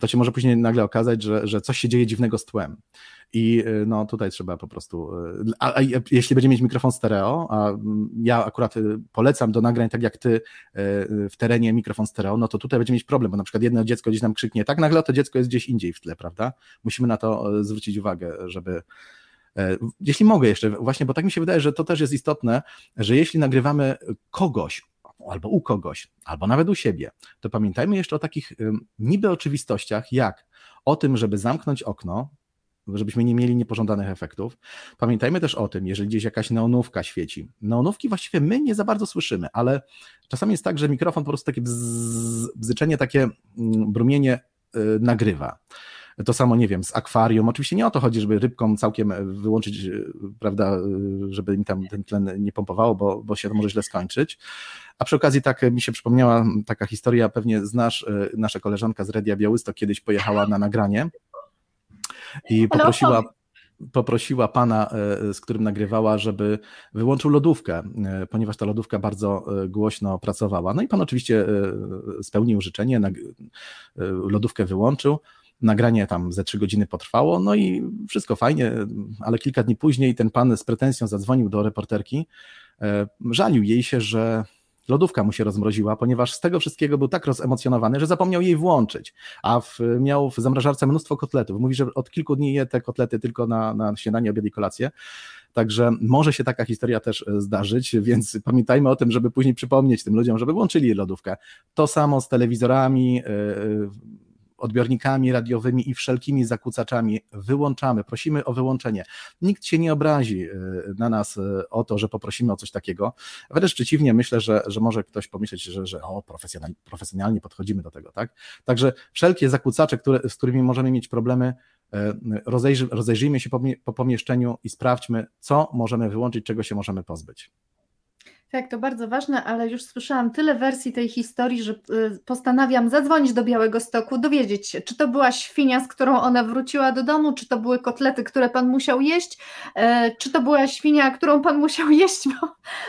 to się może później nagle okazać, że coś się dzieje dziwnego z tłem. I no tutaj trzeba po prostu... A jeśli będziemy mieć mikrofon stereo, a ja akurat polecam do nagrań tak jak ty w terenie mikrofon stereo, no to tutaj będziemy mieć problem, bo na przykład jedno dziecko gdzieś nam krzyknie tak nagle, to dziecko jest gdzieś indziej w tle, prawda? Musimy na to zwrócić uwagę, żeby... Jeśli mogę jeszcze, właśnie, bo tak mi się wydaje, że to też jest istotne, że jeśli nagrywamy kogoś, albo u kogoś, albo nawet u siebie, to pamiętajmy jeszcze o takich niby oczywistościach, jak o tym, żeby zamknąć okno, żebyśmy nie mieli niepożądanych efektów. Pamiętajmy też o tym, jeżeli gdzieś jakaś neonówka świeci. Neonówki właściwie my nie za bardzo słyszymy, ale czasami jest tak, że mikrofon po prostu takie bzyczenie, takie brumienie nagrywa. To samo, nie wiem, z akwarium. Oczywiście nie o to chodzi, żeby rybkom całkiem wyłączyć, prawda, żeby im tam ten tlen nie pompowało, bo się to może źle skończyć. A przy okazji tak mi się przypomniała taka historia, pewnie znasz, nasza koleżanka z Radia Białystok kiedyś pojechała na nagranie i poprosiła pana, z którym nagrywała, żeby wyłączył lodówkę, ponieważ ta lodówka bardzo głośno pracowała. No i pan oczywiście spełnił życzenie, lodówkę wyłączył. Nagranie tam ze 3 godziny potrwało, no i wszystko fajnie, ale kilka dni później ten pan z pretensją zadzwonił do reporterki, żalił jej się, że lodówka mu się rozmroziła, ponieważ z tego wszystkiego był tak rozemocjonowany, że zapomniał jej włączyć, a miał w zamrażarce mnóstwo kotletów. Mówi, że od kilku dni je te kotlety tylko na śniadanie, obiad i kolację, także może się taka historia też zdarzyć, więc pamiętajmy o tym, żeby później przypomnieć tym ludziom, żeby włączyli lodówkę. To samo z telewizorami, odbiornikami radiowymi i wszelkimi zakłócaczami wyłączamy, prosimy o wyłączenie. Nikt się nie obrazi na nas o to, że poprosimy o coś takiego. Wręcz przeciwnie, myślę, że może ktoś pomyśleć, że profesjonalnie podchodzimy do tego, tak? Także wszelkie zakłócacze, z którymi możemy mieć problemy, rozejrzyjmy się po pomieszczeniu i sprawdźmy, co możemy wyłączyć, czego się możemy pozbyć. Tak, to bardzo ważne, ale już słyszałam tyle wersji tej historii, że postanawiam zadzwonić do Białegostoku, dowiedzieć się, czy to była świnia, z którą ona wróciła do domu, czy to były kotlety, które pan musiał jeść, czy to była świnia, którą pan musiał jeść,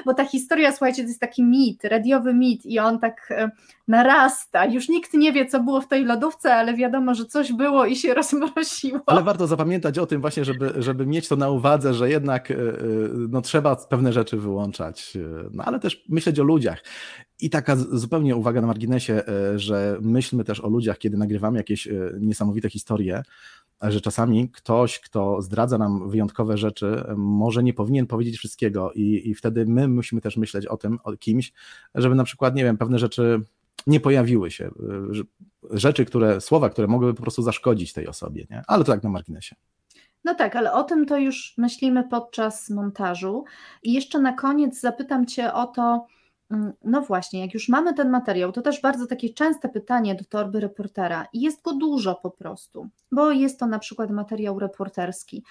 bo ta historia, słuchajcie, to jest taki mit, radiowy mit i on tak narasta. Już nikt nie wie, co było w tej lodówce, ale wiadomo, że coś było i się rozmroziło. Ale warto zapamiętać o tym właśnie, żeby mieć to na uwadze, że jednak no, trzeba pewne rzeczy wyłączać. No ale też myśleć o ludziach. I taka zupełnie uwaga na marginesie, że myślmy też o ludziach, kiedy nagrywamy jakieś niesamowite historie, że czasami ktoś, kto zdradza nam wyjątkowe rzeczy, może nie powinien powiedzieć wszystkiego i wtedy my musimy też myśleć o tym, o kimś, żeby na przykład, nie wiem, pewne rzeczy nie pojawiły się, słowa, które mogłyby po prostu zaszkodzić tej osobie, nie? Ale to tak na marginesie. No tak, ale o tym to już myślimy podczas montażu. I jeszcze na koniec zapytam Cię o to, no właśnie, jak już mamy ten materiał, to też bardzo takie częste pytanie do torby reportera. I jest go dużo po prostu, bo jest to na przykład materiał reporterski.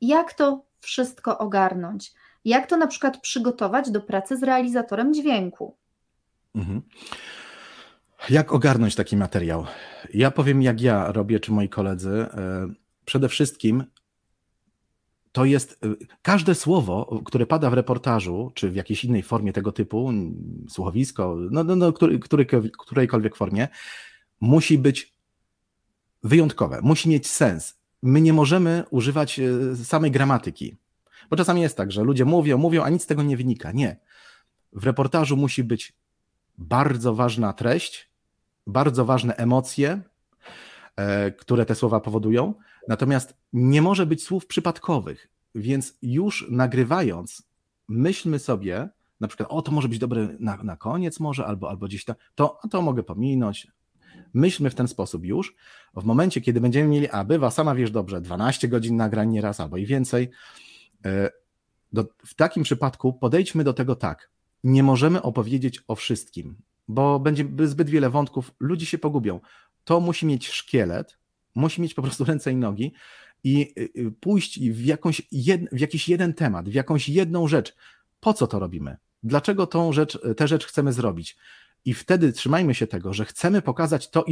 Jak to wszystko ogarnąć? Jak to na przykład przygotować do pracy z realizatorem dźwięku? Mhm. Jak ogarnąć taki materiał? Ja powiem, jak ja robię, czy moi koledzy. Przede wszystkim to jest każde słowo, które pada w reportażu, czy w jakiejś innej formie tego typu, słuchowisko, którejkolwiek formie, musi być wyjątkowe, musi mieć sens. My nie możemy używać samej gramatyki, bo czasami jest tak, że ludzie mówią, a nic z tego nie wynika. Nie. W reportażu musi być bardzo ważna treść, bardzo ważne emocje, które te słowa powodują, natomiast nie może być słów przypadkowych, więc już nagrywając myślmy sobie, na przykład to może być dobre na koniec może, albo gdzieś tam, to mogę pominąć. Myślmy w ten sposób już, w momencie kiedy będziemy mieli, sama wiesz dobrze, 12 godzin nagrań nieraz albo i więcej, w takim przypadku podejdźmy do tego tak, nie możemy opowiedzieć o wszystkim, bo będzie zbyt wiele wątków, ludzie się pogubią. To musi mieć szkielet, musi mieć po prostu ręce i nogi i pójść w jakiś jeden temat, w jakąś jedną rzecz. Po co to robimy? Dlaczego tę rzecz chcemy zrobić? I wtedy trzymajmy się tego, że chcemy pokazać to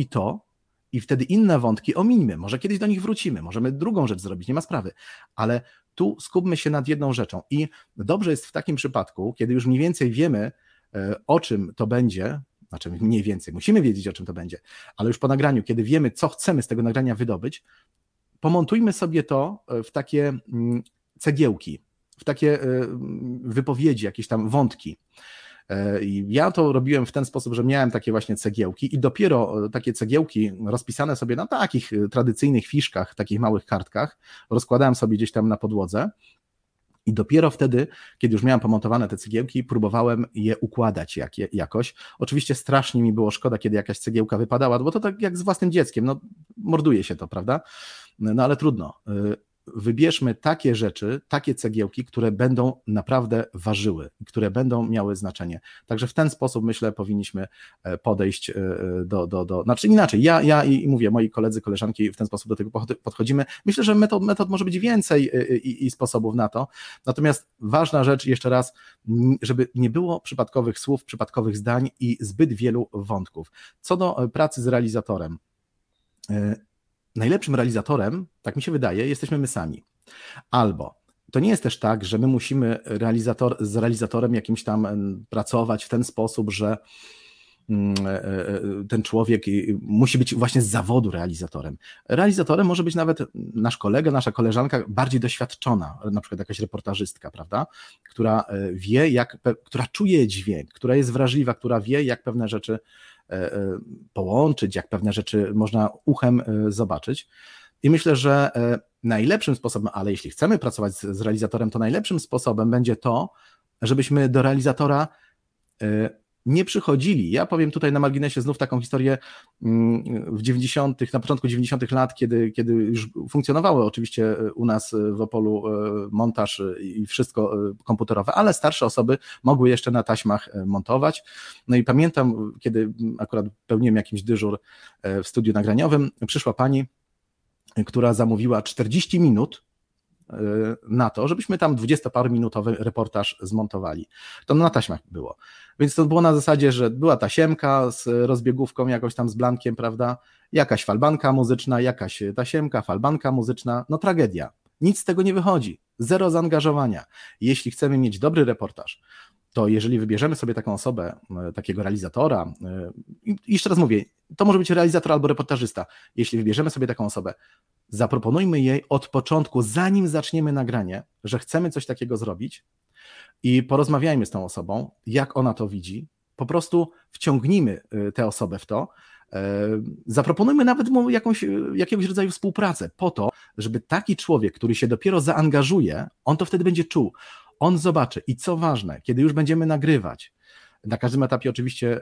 i wtedy inne wątki omińmy. Może kiedyś do nich wrócimy, możemy drugą rzecz zrobić, nie ma sprawy. Ale tu skupmy się nad jedną rzeczą i dobrze jest w takim przypadku, kiedy już mniej więcej wiemy, o czym to będzie, znaczy mniej więcej, musimy wiedzieć, o czym to będzie, ale już po nagraniu, kiedy wiemy, co chcemy z tego nagrania wydobyć, pomontujmy sobie to w takie cegiełki, w takie wypowiedzi, jakieś tam wątki. Ja to robiłem w ten sposób, że miałem takie właśnie cegiełki i dopiero takie cegiełki rozpisane sobie na takich tradycyjnych fiszkach, takich małych kartkach, rozkładałem sobie gdzieś tam na podłodze i dopiero wtedy, kiedy już miałem pomontowane te cegiełki, próbowałem je układać jakoś. Oczywiście strasznie mi było szkoda, kiedy jakaś cegiełka wypadała, bo to tak jak z własnym dzieckiem, no morduje się to, prawda? No ale trudno. Wybierzmy takie rzeczy, takie cegiełki, które będą naprawdę ważyły, które będą miały znaczenie. Także w ten sposób, myślę, powinniśmy podejść znaczy inaczej, ja i mówię, moi koledzy, koleżanki w ten sposób do tego podchodzimy. Myślę, że metod może być więcej i sposobów na to. Natomiast ważna rzecz, jeszcze raz, żeby nie było przypadkowych słów, przypadkowych zdań i zbyt wielu wątków. Co do pracy z realizatorem. Najlepszym realizatorem, tak mi się wydaje, jesteśmy my sami. Albo to nie jest też tak, że my musimy z realizatorem jakimś tam pracować w ten sposób, że ten człowiek musi być właśnie z zawodu realizatorem. Realizatorem może być nawet nasz kolega, nasza koleżanka bardziej doświadczona, na przykład jakaś reportażystka, prawda, która wie, która czuje dźwięk, która jest wrażliwa, która wie, jak pewne rzeczy połączyć, jak pewne rzeczy można uchem zobaczyć. I myślę, że najlepszym sposobem, ale jeśli chcemy pracować z realizatorem, to najlepszym sposobem będzie to, żebyśmy do realizatora nie przychodzili. Ja powiem tutaj na marginesie znów taką historię na początku 90. lat, kiedy już funkcjonowały oczywiście u nas w Opolu montaż i wszystko komputerowe, ale starsze osoby mogły jeszcze na taśmach montować. No i pamiętam, kiedy akurat pełniłem jakimś dyżur w studiu nagraniowym, przyszła pani, która zamówiła 40 minut na to, żebyśmy tam 20-parominutowy reportaż zmontowali. To na taśmach było. Więc to było na zasadzie, że była tasiemka z rozbiegówką jakoś tam z blankiem, prawda? Jakaś falbanka muzyczna, jakaś tasiemka, falbanka muzyczna. No tragedia. Nic z tego nie wychodzi. Zero zaangażowania. Jeśli chcemy mieć dobry reportaż, to jeżeli wybierzemy sobie taką osobę, takiego realizatora, i jeszcze raz mówię, to może być realizator albo reportażysta. Jeśli wybierzemy sobie taką osobę, zaproponujmy jej od początku, zanim zaczniemy nagranie, że chcemy coś takiego zrobić i porozmawiajmy z tą osobą, jak ona to widzi. Po prostu wciągnijmy tę osobę w to, zaproponujmy nawet mu jakiegoś rodzaju współpracę po to, żeby taki człowiek, który się dopiero zaangażuje, on to wtedy będzie czuł, on zobaczy. I co ważne, kiedy już będziemy nagrywać, na każdym etapie oczywiście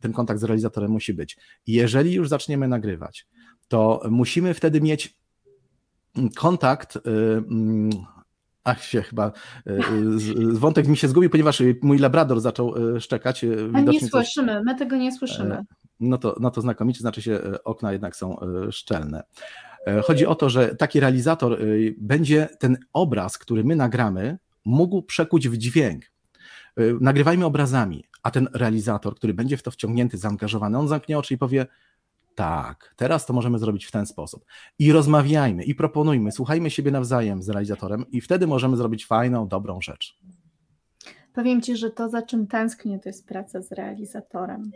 ten kontakt z realizatorem musi być. Jeżeli już zaczniemy nagrywać, to musimy wtedy mieć kontakt, wątek mi się zgubił, ponieważ mój labrador zaczął szczekać. Nie słyszymy, my tego nie słyszymy. No to znakomicie, znaczy się okna jednak są szczelne. Chodzi o to, że taki realizator będzie ten obraz, który my nagramy, mógł przekuć w dźwięk. Nagrywajmy obrazami, a ten realizator, który będzie w to wciągnięty, zaangażowany, on zamknie oczy i powie: tak, teraz to możemy zrobić w ten sposób. I rozmawiajmy, i proponujmy, słuchajmy siebie nawzajem z realizatorem i wtedy możemy zrobić fajną, dobrą rzecz. Powiem Ci, że to, za czym tęsknię, to jest praca z realizatorem.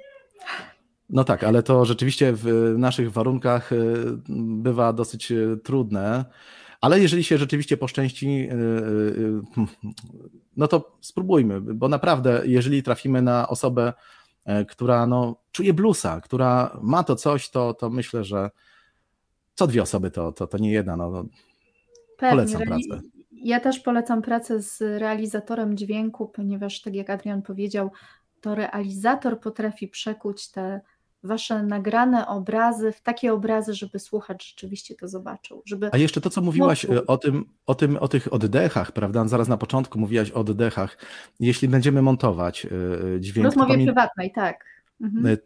No tak, ale to rzeczywiście w naszych warunkach bywa dosyć trudne, ale jeżeli się rzeczywiście poszczęści, no to spróbujmy, bo naprawdę, jeżeli trafimy na osobę, która czuje bluesa, która ma to coś, to myślę, że co dwie osoby to nie jedna. Pewnie. Polecam pracę. Ja też polecam pracę z realizatorem dźwięku, ponieważ tak jak Adrian powiedział, to realizator potrafi przekuć te wasze nagrane obrazy w takie obrazy, żeby słuchacz rzeczywiście to zobaczył. A jeszcze to, co mówiłaś o tych oddechach, prawda? Zaraz na początku mówiłaś o oddechach. Jeśli będziemy montować dźwięk... Rozmowie prywatnej, tak. Mhm.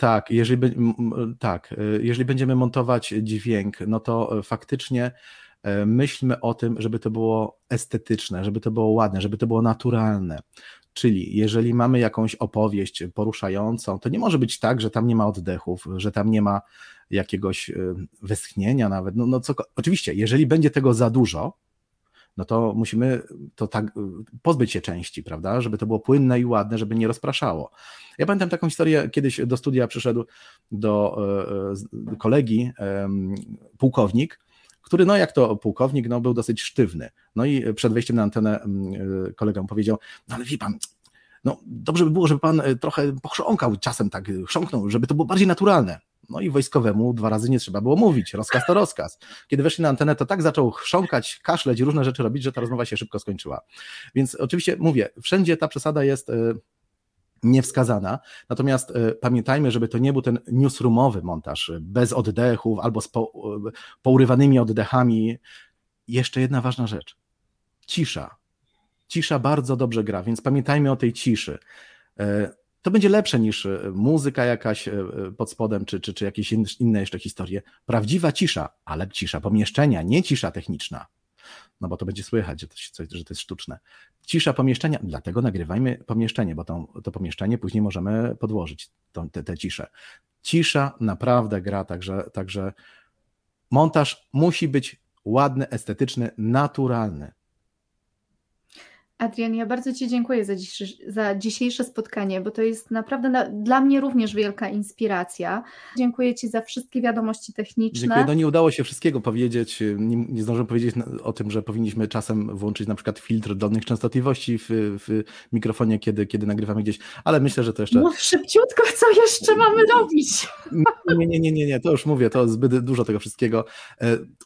Tak, jeżeli będziemy montować dźwięk, no to faktycznie myślmy o tym, żeby to było estetyczne, żeby to było ładne, żeby to było naturalne. Czyli jeżeli mamy jakąś opowieść poruszającą, to nie może być tak, że tam nie ma oddechów, że tam nie ma jakiegoś westchnienia nawet. Oczywiście, jeżeli będzie tego za dużo, no to musimy to tak pozbyć się części, prawda, żeby to było płynne i ładne, żeby nie rozpraszało. Ja pamiętam taką historię, kiedyś do studia przyszedł do kolegi pułkownik, który, no jak to pułkownik, no był dosyć sztywny. No i przed wejściem na antenę kolega mu powiedział, no ale wie pan, no dobrze by było, żeby pan trochę pochrząkał czasem, tak chrząknął, żeby to było bardziej naturalne. No i wojskowemu 2 razy nie trzeba było mówić, rozkaz to rozkaz. Kiedy weszli na antenę, to tak zaczął chrząkać, kaszleć, różne rzeczy robić, że ta rozmowa się szybko skończyła. Więc oczywiście mówię, wszędzie ta przesada jest niewskazana, natomiast pamiętajmy, żeby to nie był ten newsroomowy montaż, bez oddechów albo z pourywanymi oddechami. Jeszcze jedna ważna rzecz, cisza. Cisza bardzo dobrze gra, więc pamiętajmy o tej ciszy. To będzie lepsze niż muzyka jakaś pod spodem, czy jakieś inne jeszcze historie. Prawdziwa cisza, ale cisza pomieszczenia, nie cisza techniczna. No bo to będzie słychać, że to jest sztuczne. Cisza pomieszczenia, dlatego nagrywajmy pomieszczenie, bo to pomieszczenie później możemy podłożyć tę ciszę. Cisza naprawdę gra, także montaż musi być ładny, estetyczny, naturalny. Adrian, ja bardzo Ci dziękuję za dzisiejsze spotkanie, bo to jest naprawdę dla mnie również wielka inspiracja. Dziękuję Ci za wszystkie wiadomości techniczne. Dziękuję. No nie udało się wszystkiego powiedzieć, nie zdążyłem powiedzieć o tym, że powinniśmy czasem włączyć na przykład filtr dolnych częstotliwości w mikrofonie, kiedy nagrywamy gdzieś, ale myślę, że to jeszcze... No szybciutko, co jeszcze mamy robić? Nie, to już mówię, to zbyt dużo tego wszystkiego.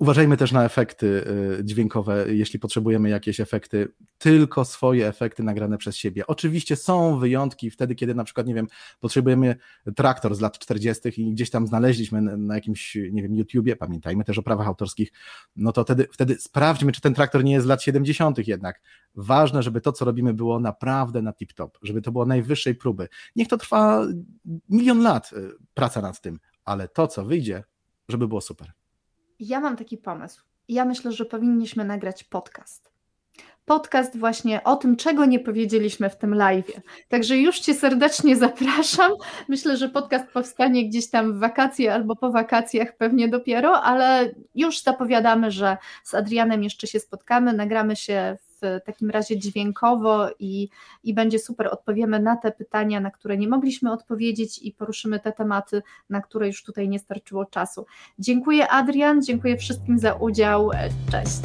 Uważajmy też na efekty dźwiękowe, jeśli potrzebujemy jakieś efekty, tylko swoje efekty nagrane przez siebie. Oczywiście są wyjątki wtedy, kiedy na przykład, nie wiem, potrzebujemy traktor z lat 40. i gdzieś tam znaleźliśmy na jakimś, nie wiem, YouTubie, pamiętajmy też o prawach autorskich, no to wtedy sprawdźmy, czy ten traktor nie jest z lat 70. jednak. Ważne, żeby to, co robimy, było naprawdę na tip-top, żeby to było najwyższej próby. Niech to trwa 1,000,000 lat praca nad tym, ale to, co wyjdzie, żeby było super. Ja mam taki pomysł. Ja myślę, że powinniśmy nagrać podcast. Podcast właśnie o tym, czego nie powiedzieliśmy w tym live'ie. Także już Cię serdecznie zapraszam. Myślę, że podcast powstanie gdzieś tam w wakacje albo po wakacjach pewnie dopiero, ale już zapowiadamy, że z Adrianem jeszcze się spotkamy, nagramy się w takim razie dźwiękowo i będzie super, odpowiemy na te pytania, na które nie mogliśmy odpowiedzieć i poruszymy te tematy, na które już tutaj nie starczyło czasu. Dziękuję Adrian, dziękuję wszystkim za udział. Cześć!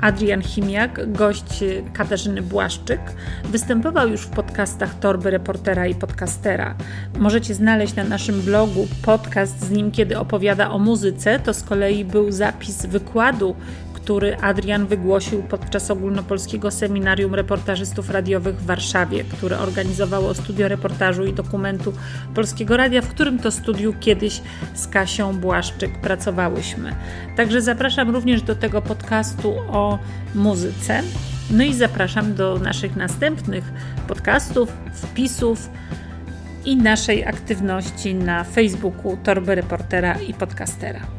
Adrian Chimiak, gość Katarzyny Błaszczyk, występował już w podcastach Torby Reportera i Podcastera. Możecie znaleźć na naszym blogu podcast z nim, kiedy opowiada o muzyce. To z kolei był zapis wykładu, który Adrian wygłosił podczas ogólnopolskiego seminarium reportażystów radiowych w Warszawie, które organizowało studio reportażu i dokumentu Polskiego Radia, w którym to studiu kiedyś z Kasią Błaszczyk pracowałyśmy. Także zapraszam również do tego podcastu o muzyce. No i zapraszam do naszych następnych podcastów, wpisów i naszej aktywności na Facebooku Torby Reportera i Podcastera.